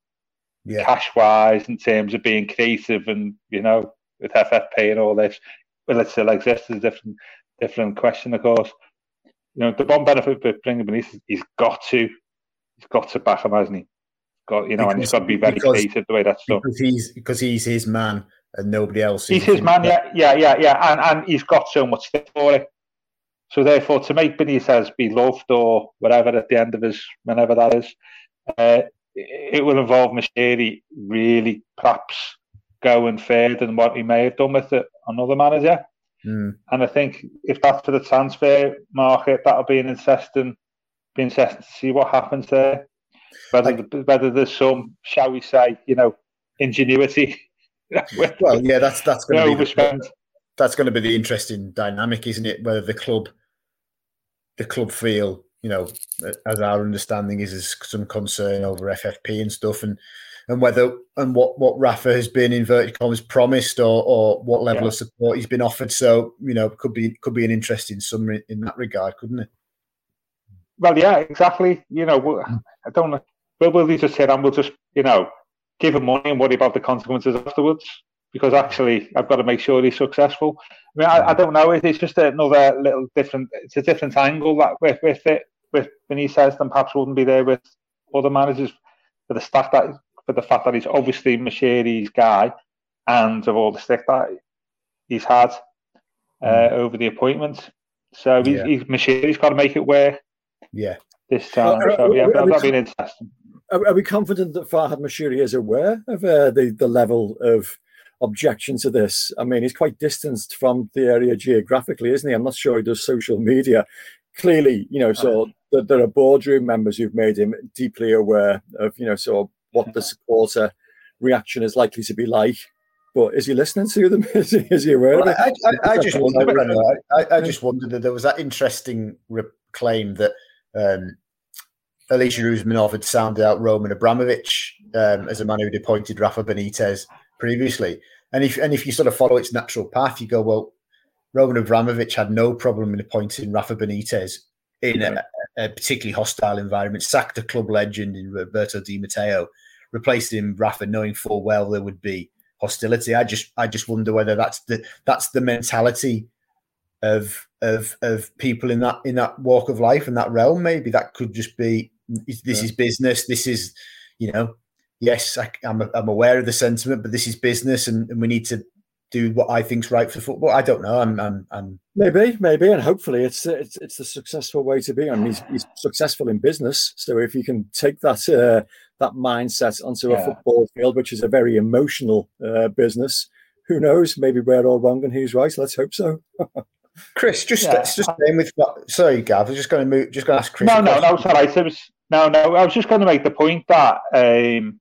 yeah. cash-wise, in terms of being creative and you know with F F P and all this. Well, it still exists is a different, different question, of course. You know, the one benefit of bringing Benitez, he's got to, he's got to back him, hasn't he? Got you know, because, and he's got to be very because, creative the way that's done. Because he's because he's his man, and nobody else. He's his man, yeah, yeah, yeah, yeah, and and he's got so much for it. So therefore, to make Benitez be loved or whatever at the end of his whenever that is, uh, it will involve Moshiri really perhaps going further than what he may have done with it, another manager. Mm. And I think if that's for the transfer market, that'll be an interesting, be interesting to see what happens there. Whether like, whether there's some, shall we say, you know, ingenuity. Well, yeah, that's that's going to be the, that's going to be the interesting dynamic, isn't it? Whether the club, the club feel, you know, as our understanding is, is some concern over F F P and stuff, and. And whether and what, what Rafa has been inverted commas promised, or, or what level yeah. of support he's been offered, so you know could be could be an interesting summary in that regard, couldn't it? Well, yeah, exactly. You know, I don't know. Will we'll just sit and we'll just you know give him money and worry about the consequences afterwards? Because actually, I've got to make sure he's successful. I mean, I, I don't know. It's just another little different. It's a different angle that with with it with Benitez than perhaps wouldn't be there with other managers for the staff that. For the fact that he's obviously Moshiri's guy, and of all the stick that he's had uh, mm. over the appointment, so he's, yeah. he's Moshiri's got to make it work. Yeah, this time. Uh, so, yeah, that's been interesting. Are, are we confident that Farhad Moshiri is aware of uh, the, the level of objection to this? I mean, he's quite distanced from the area geographically, isn't he? I'm not sure he does social media. Clearly, you know, so th- there are boardroom members who've made him deeply aware of, you know, so what the supporter reaction is likely to be like. But is he listening to them? Is he, is he aware well, of it? I, I, I just wondered. I, I just wondered that there was that interesting re- claim that um, Elisha Ruzmanov had sounded out Roman Abramovich um, as a man who'd appointed Rafa Benitez previously. And if and if you sort of follow its natural path, you go, well, Roman Abramovich had no problem in appointing Rafa Benitez in a, a particularly hostile environment, sacked a club legend in Roberto Di Matteo, replaced him with Rafa, knowing full well there would be hostility. I just, I just wonder whether that's the that's the mentality of of of people in that in that walk of life and that realm. Maybe that could just be this yeah. is business. This is, you know, yes, I, I'm I'm aware of the sentiment, but this is business, and, and we need to do what I think's right for football. I don't know. I'm, I'm, I'm maybe, maybe, and hopefully it's it's it's the successful way to be. I mean, he's, he's successful in business, so if you can take that uh, that mindset onto yeah. a football field, which is a very emotional uh, business, who knows? Maybe we're all wrong and he's right. Let's hope so. Chris, just yeah. let's just name with. Sorry, Gav. I was just going to move. Just going to ask Chris. No, no, no. It's all right. It was, no, no. I was just going to make the point that. Um,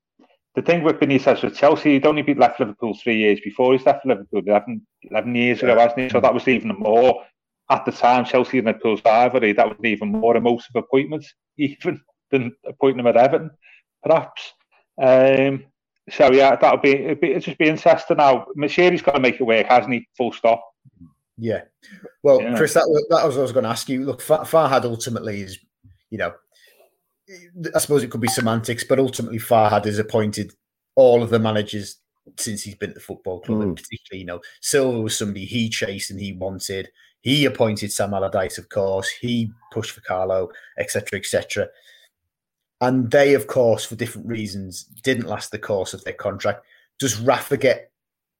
The thing with Benitez with Chelsea, he'd only been left Liverpool three years before he's left Liverpool, eleven, eleven years ago, hasn't he? So that was even more, at the time, Chelsea and Liverpool's rivalry, that was even more emotive appointment, even than appointing him at Everton, perhaps. Um, so, yeah, that'll be, it'd be, it'd just be interesting now. Moshiri's got to make it work, hasn't he? Full stop. Yeah. Well, yeah. Chris, that, that was what I was going to ask you. Look, Farhad ultimately is, you know, I suppose it could be semantics, but ultimately Farhad has appointed all of the managers since he's been at the football club, mm. and particularly, you know, Silva was somebody he chased and he wanted. He appointed Sam Allardyce, of course. He pushed for Carlo, et cetera, et cetera. And they, of course, for different reasons, didn't last the course of their contract. Does Rafa get,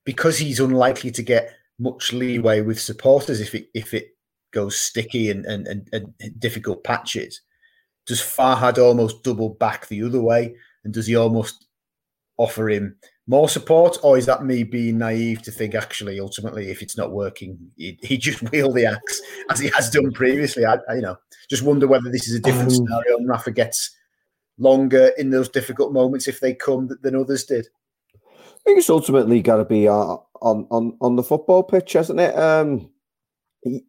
because he's unlikely to get much leeway with supporters if it if it goes sticky and and, and, and difficult patches? Does Farhad almost double back the other way, and does he almost offer him more support, or is that me being naive to think actually ultimately if it's not working, he, he just wield the axe as he has done previously? I, I you know, just wonder whether this is a different oh. scenario and Rafa gets longer in those difficult moments if they come than others did. I think it's ultimately got to be on on on the football pitch, hasn't it? Um,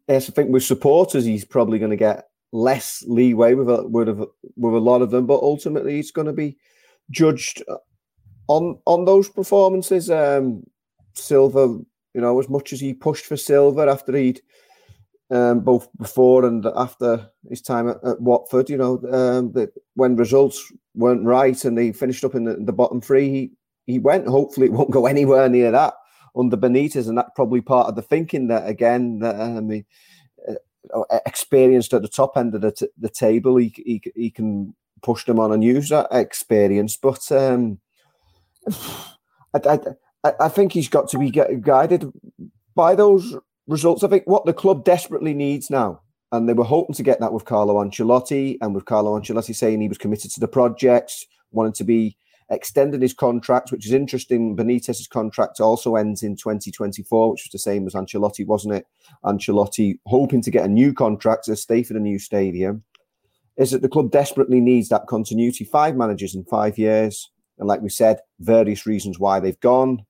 yes, I think with supporters he's probably going to get less leeway with a, with a, with a lot of them, but ultimately it's going to be judged on on those performances. Um, Silva, you know, as much as he pushed for Silva after he'd um, both before and after his time at, at Watford, you know, um, that when results weren't right and they finished up in the, the bottom three, he he went. Hopefully, it won't go anywhere near that under Benitez, and that's probably part of the thinking that again. That I mean. Experienced at the top end of the, t- the table, he, he he can push them on and use that experience. But um, I, I I think he's got to be guided by those results. I think what the club desperately needs now, and they were hoping to get that with Carlo Ancelotti, and with Carlo Ancelotti saying he was committed to the project, wanted to be extended his contract, which is interesting. Benitez's contract also ends in twenty twenty-four, which was the same as Ancelotti, wasn't it? Ancelotti hoping to get a new contract, to stay for the new stadium. Is that the club desperately needs that continuity? Five managers in five years. And like we said, various reasons why they've gone.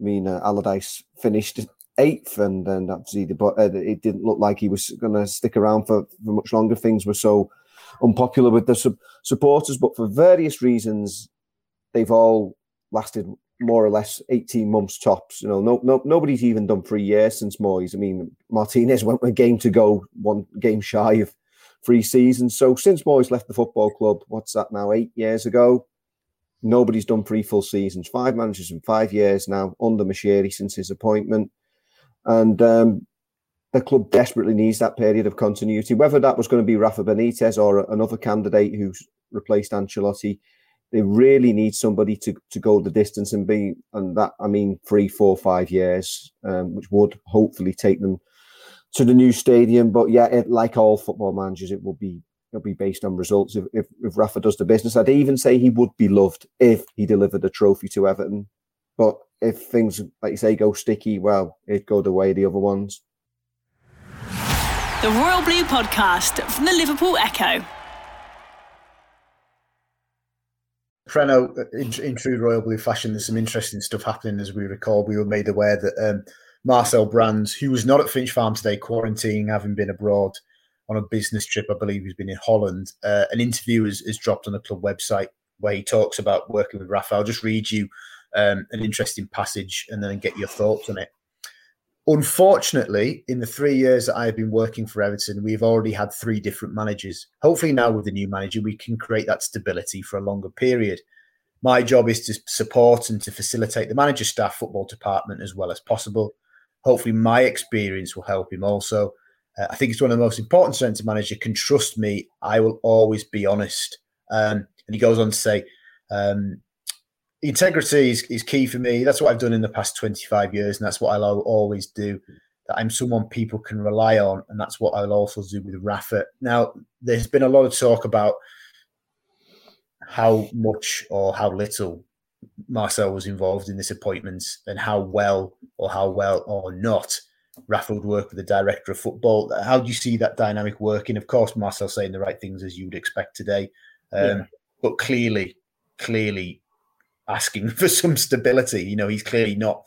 I mean, uh, Allardyce finished eighth and then obviously the, uh, it didn't look like he was going to stick around for, for much longer. Things were so unpopular with the sub- supporters, but for various reasons, they've all lasted more or less eighteen months tops. You know, no, no, nobody's even done three years since Moyes. I mean, Martinez went a game to go, one game shy of three seasons. So since Moyes left the football club, what's that now, eight years ago? Nobody's done three full seasons. Five managers in five years now under Moshiri since his appointment. And um, the club desperately needs that period of continuity. Whether that was going to be Rafa Benitez or another candidate who's replaced Ancelotti, they really need somebody to, to go the distance and be, and that, I mean, three, four, five years, um, which would hopefully take them to the new stadium. But yeah, it, like all football managers, it will be it'll be based on results if, if, if Rafa does the business. I'd even say he would be loved if he delivered a trophy to Everton. But if things, like you say, go sticky, well, it'd go the way of the other ones. The Royal Blue Podcast from the Liverpool Echo. Preno, in, in true Royal Blue fashion, there's some interesting stuff happening as we recall. We were made aware that um, Marcel Brands, who was not at Finch Farm today, quarantining, having been abroad on a business trip, I believe he's been in Holland, uh, an interview is, is dropped on the club website where he talks about working with Rafa. I'll just read you um, an interesting passage and then get your thoughts on it. Unfortunately, in the three years that I have been working for Everton, we've already had three different managers. Hopefully now with the new manager, we can create that stability for a longer period. My job is to support and to facilitate the manager staff football department as well as possible. Hopefully my experience will help him also. Uh, I think it's one of the most important things a manager can trust me. I will always be honest. Um, and he goes on to say, um, integrity is, is key for me. That's what I've done in the past twenty-five years, and that's what I'll always do, that I'm someone people can rely on, and that's what I'll also do with Rafa. Now, there's been a lot of talk about how much or how little Marcel was involved in this appointment and how well or how well or not Rafa would work with the director of football. How do you see that dynamic working? Of course, Marcel saying the right things as you would expect today, um, yeah. but clearly, clearly, asking for some stability. You know, he's clearly not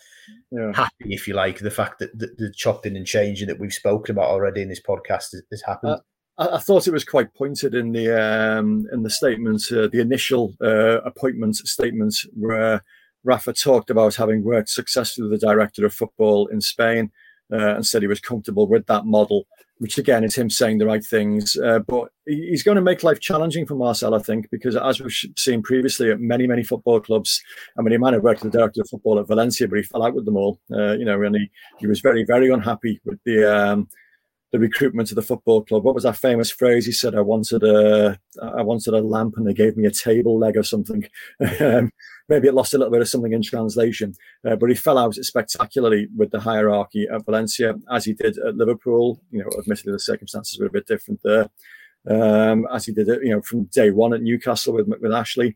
yeah. happy, if you like, the fact that the, the chopping and changing that we've spoken about already in this podcast has, has happened. Uh, I thought it was quite pointed in the um, in the statements, uh, the initial uh, appointment statements where Rafa talked about having worked successfully with the director of football in Spain uh, and said he was comfortable with that model, which again is him saying the right things. Uh, but he's going to make life challenging for Marcel, I think, because as we've seen previously at many, many football clubs, I mean, he might have worked with the director of football at Valencia, but he fell out with them all, uh, you know, and he, he was very, very unhappy with the um, the recruitment of the football club. What was that famous phrase? He said, I wanted a, I wanted a lamp and they gave me a table leg or something. um, maybe it lost a little bit of something in translation, uh, but he fell out spectacularly with the hierarchy at Valencia, as he did at Liverpool. You know, admittedly the circumstances were a bit different there, um, as he did it, you know, from day one at Newcastle with, with Ashley.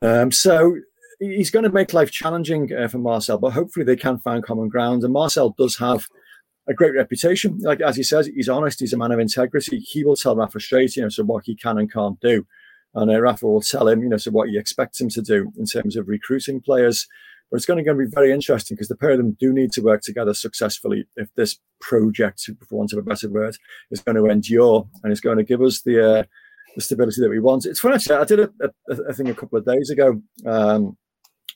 Um, so he's going to make life challenging uh, for Marcel, but hopefully they can find common ground. And Marcel does have a great reputation. Like, as he says, he's honest, he's a man of integrity. He will tell Rafa straight, you know, so what he can and can't do. And uh, Rafa will tell him, you know, so what he expects him to do in terms of recruiting players. But it's going to, going to be very interesting because the pair of them do need to work together successfully if this project, for want of a better word, is going to endure and is going to give us the, uh, the stability that we want. It's funny, actually, I did a, a, a thing a couple of days ago um,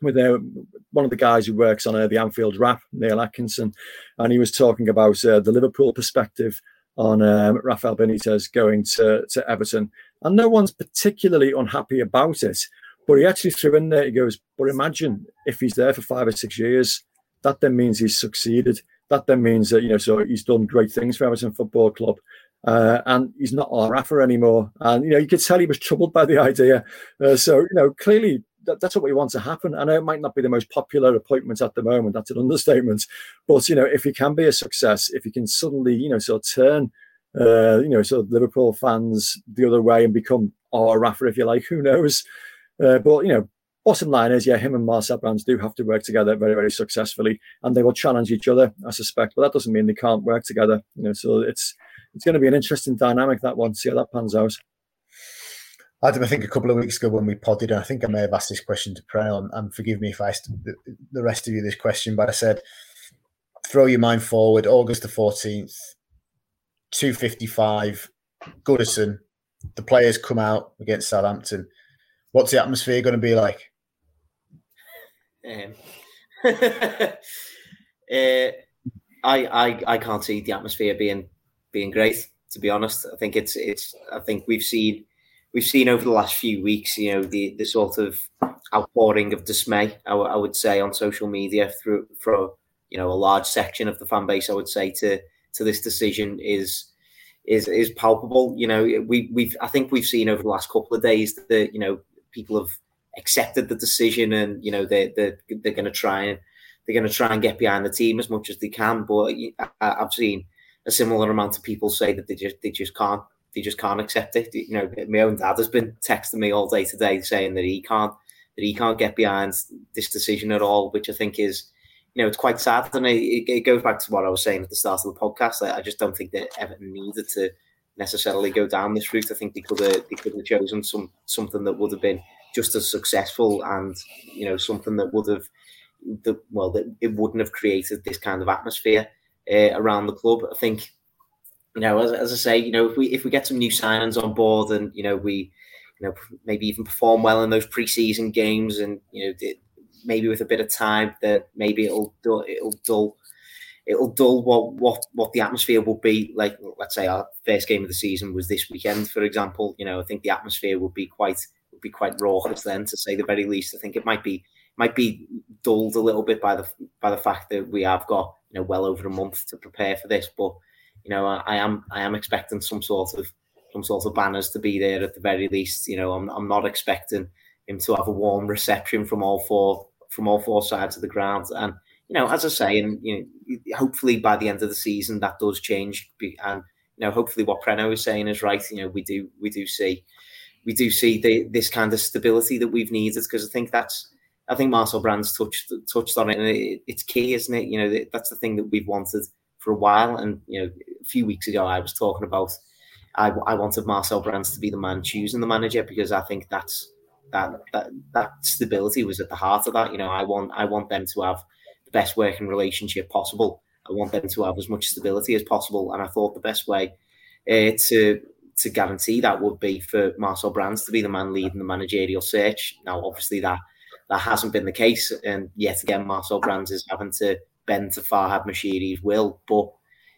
with uh, one of the guys who works on uh, the Anfield Wrap, Neil Atkinson, and he was talking about uh, the Liverpool perspective on um, Rafael Benitez going to, to Everton. And no one's particularly unhappy about it. But he actually threw in there, he goes, but imagine if he's there for five or six years, that then means he's succeeded. That then means that, you know, so he's done great things for Everton Football Club. Uh, and he's not our Rafa anymore. And, you know, you could tell he was troubled by the idea. Uh, so, you know, clearly that, that's what we want to happen. I know it might not be the most popular appointment at the moment. That's an understatement. But, you know, if he can be a success, if he can suddenly, you know, sort of turn Uh, you know, sort of Liverpool fans the other way and become our Rafa, if you like, who knows? Uh, but, you know, bottom line is, yeah, him and Marcel Brands do have to work together very, very successfully, and they will challenge each other, I suspect. But that doesn't mean they can't work together. You know, so it's it's going to be an interesting dynamic, that one, see how that pans out. Adam, I think a couple of weeks ago when we podded, and I think I may have asked this question to Prey on, and forgive me if I asked the rest of you this question, but I said, throw your mind forward, August the fourteenth, two fifty-five, Goodison, the players come out against Southampton. What's the atmosphere going to be like? Um, uh, I, I I can't see the atmosphere being being great, to be honest. I think it's it's I think we've seen we've seen over the last few weeks, you know, the, the sort of outpouring of dismay, I, I would say, on social media through from you know a large section of the fan base, I would say, to to this decision is is is palpable. You know, we we've I think we've seen over the last couple of days that, you know, people have accepted the decision, and, you know, they they they're going to try and they're going to try and get behind the team as much as they can. But I, I've seen a similar amount of people say that they just they just can't. they just can't accept it. You know, my own dad has been texting me all day today saying that he can't that he can't get behind this decision at all, which I think is, you know, it's quite sad. And it, it goes back to what I was saying at the start of the podcast. I, I just don't think that Everton needed to necessarily go down this route. I think they could have they could have chosen some something that would have been just as successful, and you know, something that would have that well that it wouldn't have created this kind of atmosphere uh, around the club. I think, you know, as, as I say, you know, if we if we get some new signings on board, and you know, we you know maybe even perform well in those pre-season games, and you know, it, maybe with a bit of time, that maybe it'll dull, it'll dull it'll dull what what what the atmosphere will be like. Let's say our first game of the season was this weekend, for example. You know, I think the atmosphere would be quite would be quite raucous then, to say the very least. I think it might be might be dulled a little bit by the by the fact that we have got, you know, well over a month to prepare for this, but. You know, I, I am I am expecting some sort of some sort of banners to be there at the very least. You know, I'm I'm not expecting him to have a warm reception from all four from all four sides of the ground. And you know, as I say, and you know, hopefully by the end of the season that does change. And you know, hopefully what Preno is saying is right. You know, we do we do see we do see the, this kind of stability that we've needed, because I think that's I think Marcel Brands touched touched on it, and it, it's key, isn't it? You know, that's the thing that we've wanted for a while. And you know, a few weeks ago I was talking about I, I wanted Marcel Brands to be the man choosing the manager, because I think that's that, that that stability was at the heart of that. You know, I want I want them to have the best working relationship possible. I want them to have as much stability as possible, and I thought the best way uh, to to guarantee that would be for Marcel Brands to be the man leading the managerial search. Now, obviously that that hasn't been the case, and yet again Marcel Brands is having to bend to Farhad Moshiri's will, but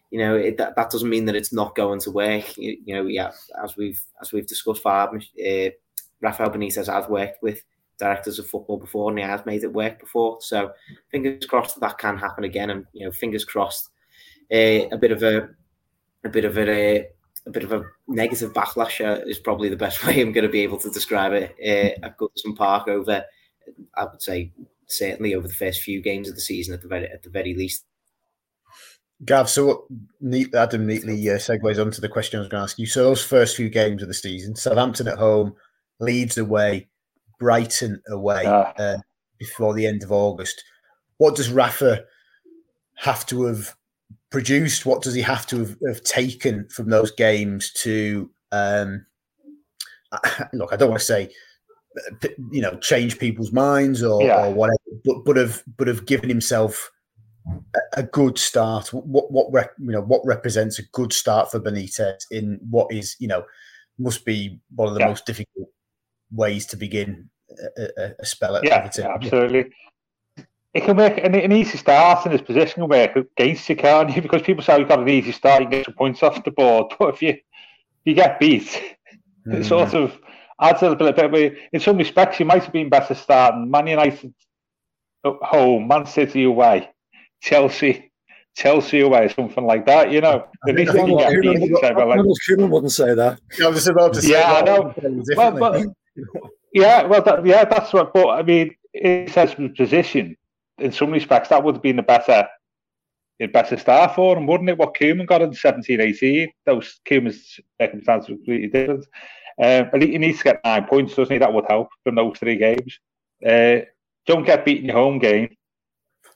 you know, it, that, that doesn't mean that it's not going to work. You, you know, yeah, as we've as we've discussed, Farhad, uh, Rafael Benitez has worked with directors of football before, and he has made it work before. So fingers crossed that, that can happen again, and you know, fingers crossed uh, a bit of a a bit of a a bit of a negative backlash is probably the best way I'm going to be able to describe it uh, at Goodison Park over, I would say, certainly over the first few games of the season at the very at the very least. Gav, so neat, Adam neatly uh, segues onto the question I was going to ask you. So those first few games of the season: Southampton at home, Leeds away, Brighton away ah. uh, before the end of August. What does Rafa have to have produced? What does he have to have, have taken from those games to um, look? I don't want to say, you know, change people's minds or, yeah. or whatever, but but have but have given himself a good start. What what rep, you know what represents a good start for Benitez in what is, you know, must be one of the yeah. most difficult ways to begin a, a, a spell at yeah, Everton. Yeah, absolutely. It can make an, an easy start in this position can work against you, can't you? Because people say you've got an easy start, you can get some points off the board, but if you you get beat, mm. it sort of adds a little bit, but in some respects, you might have been better starting Man United at home, Man City away, Chelsea, Chelsea away, something like that. You know, at least you get beat. Ronald Koeman wouldn't say that. I was about to say yeah, that. I know. Well, but, yeah, well, that, yeah, that's what. But I mean, in such a position, in some respects, that would have been the better, the better start for him, wouldn't it? What Koeman got in seventeen eighteen, those Koeman's circumstances were completely different. Um, he needs to get nine points, doesn't he? That would help from those three games. Uh, don't get beaten your home game.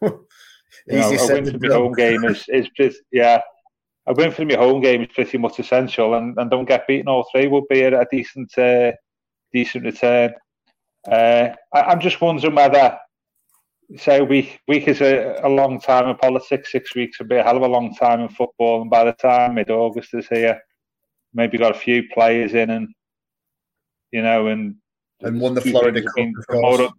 you know, a win from your home game is, is pretty, yeah. A win from your home game is pretty much essential, and, and don't get beaten all three would be a, a decent, uh, decent return. Uh, I, I'm just wondering whether, say, a week week is a, a long time in politics. Six weeks would be a hell of a long time in football, and by the time mid-August is here, maybe got a few players in and. You know, and and won the Florida Cup.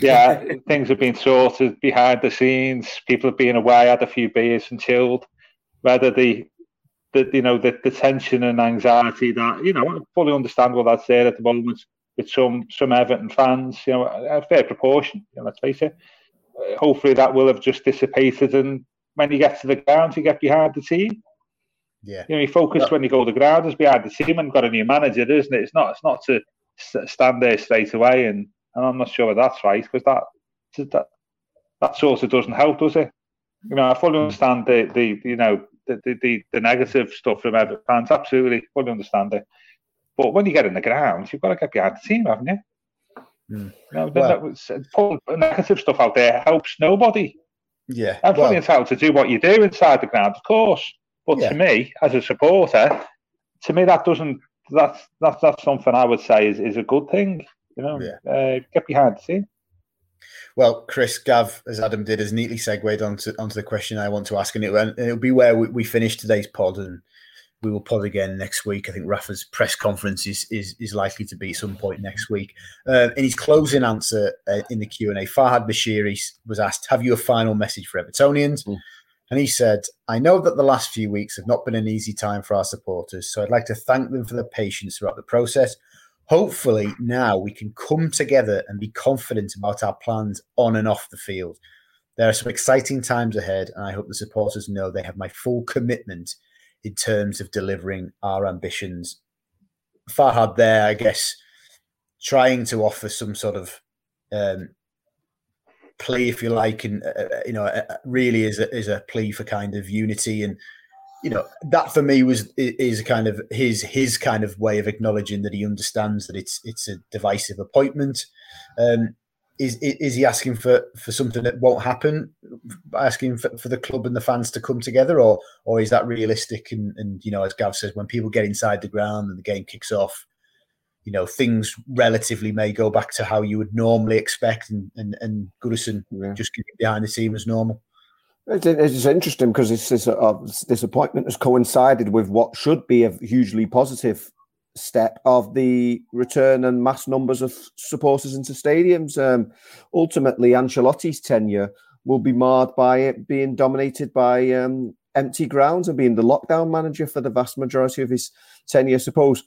Yeah, things have been sorted behind the scenes. People have been away, had a few beers and chilled. Whether the, the you know, the, the tension and anxiety that, you know, I fully understand what that's there at the moment with some some Everton fans. You know, a fair proportion. You know, let's face it. Hopefully, that will have just dissipated, and when you get to the ground, you get behind the team. Yeah, you know, he focused when you go to the ground is behind the team, and got a new manager, isn't it? It's not, it's not to stand there straight away, and, and I'm not sure that's right, because that that that sort of doesn't help, does it? You know, I fully understand the, the you know the, the, the, the negative stuff from Everton fans, absolutely, fully understand it. But when you get in the ground, you've got to get behind the team, haven't you? Mm. No, well, that was, pulling negative stuff out there helps nobody. Yeah, I'm fully well, entitled to do what you do inside the ground, of course. But yeah. to me, as a supporter, to me that doesn't that's that's that's something I would say is, is a good thing. You know, yeah. uh, get behind the scene. Well, Chris, Gav, as Adam did, has neatly segued onto onto the question I want to ask, and it and it'll be where we, we finish today's pod, and we will pod again next week. I think Rafa's press conference is is, is likely to be at some point next week. Uh, in his closing answer uh, in the Q and A, Farhad Moshiri was asked, "Have you a final message for Evertonians?" Mm. And he said, "I know that the last few weeks have not been an easy time for our supporters, so I'd like to thank them for their patience throughout the process. Hopefully now we can come together and be confident about our plans on and off the field. There are some exciting times ahead, and I hope the supporters know they have my full commitment in terms of delivering our ambitions." Farhad there, I guess, trying to offer some sort of um, plea, if you like, and uh, you know, uh, really is a, is a plea for kind of unity, and you know, that for me was is a kind of his his kind of way of acknowledging that he understands that it's it's a divisive appointment. Um, is is he asking for, for something that won't happen, asking for, for the club and the fans to come together, or or is that realistic? And, and you know, as Gav says, when people get inside the ground and the game kicks off, you know, things relatively may go back to how you would normally expect, and, and, and Goodison yeah. just getting behind the team as normal. It's, it's interesting because this this appointment has coincided with what should be a hugely positive step of the return and mass numbers of supporters into stadiums. Um, ultimately, Ancelotti's tenure will be marred by it being dominated by um, empty grounds and being the lockdown manager for the vast majority of his tenure. I suppose,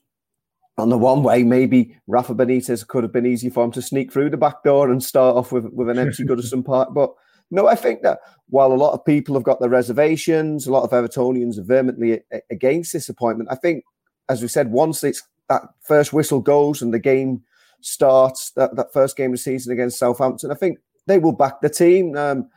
on the one way, maybe Rafa Benitez could have been easy for him to sneak through the back door and start off with, with an empty Goodison Park. But no, I think that while a lot of people have got their reservations, a lot of Evertonians are vehemently against this appointment, I think, as we said, once it's that first whistle goes and the game starts, that, that first game of the season against Southampton, I think they will back the team. Um,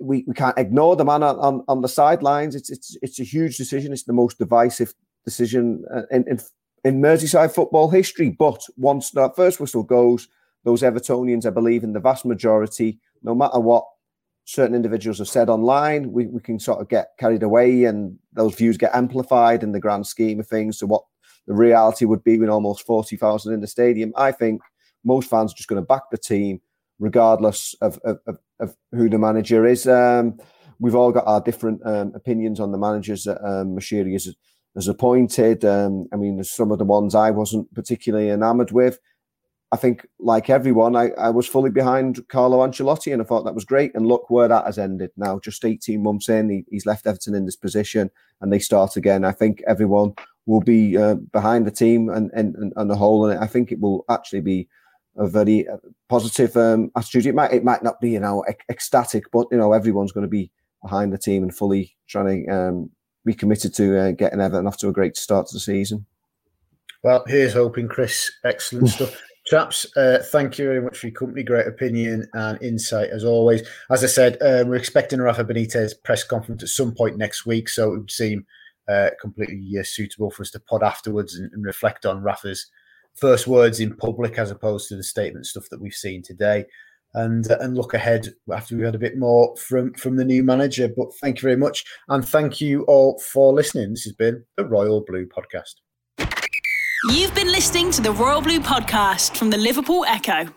we, we can't ignore the man on, on, on the sidelines. It's, it's it's a huge decision. It's the most divisive decision in, in, in Merseyside football history. But once that first whistle goes, those Evertonians, I believe, in the vast majority, no matter what certain individuals have said online, we, we can sort of get carried away and those views get amplified in the grand scheme of things to what the reality would be with almost forty thousand in the stadium. I think most fans are just going to back the team regardless of, of, of, of who the manager is. Um, we've all got our different um, opinions on the managers that um, Moshiri has, has appointed. Um, I mean, there's some of the ones I wasn't particularly enamoured with. I think, like everyone, I, I was fully behind Carlo Ancelotti and I thought that was great. And look where that has ended now, just eighteen months in, he, he's left Everton in this position and they start again. I think everyone will be uh, behind the team and, and, and the whole. And I think it will actually be a very positive um, attitude. It might, it might not be, you know, ec- ecstatic, but, you know, everyone's going to be behind the team and fully trying to um, be committed to uh, getting Everton off to a great start to the season. Well, here's hoping, Chris. Excellent stuff. Chaps, uh, thank you very much for your company. Great opinion and insight as always. As I said, uh, we're expecting a Rafa Benitez press conference at some point next week, so it would seem uh, completely uh, suitable for us to pod afterwards and, and reflect on Rafa's first words in public as opposed to the statement stuff that we've seen today, and uh, and look ahead after we've had a bit more from, from the new manager. But thank you very much, and thank you all for listening. This has been the Royal Blue Podcast. You've been listening to the Royal Blue Podcast from the Liverpool Echo.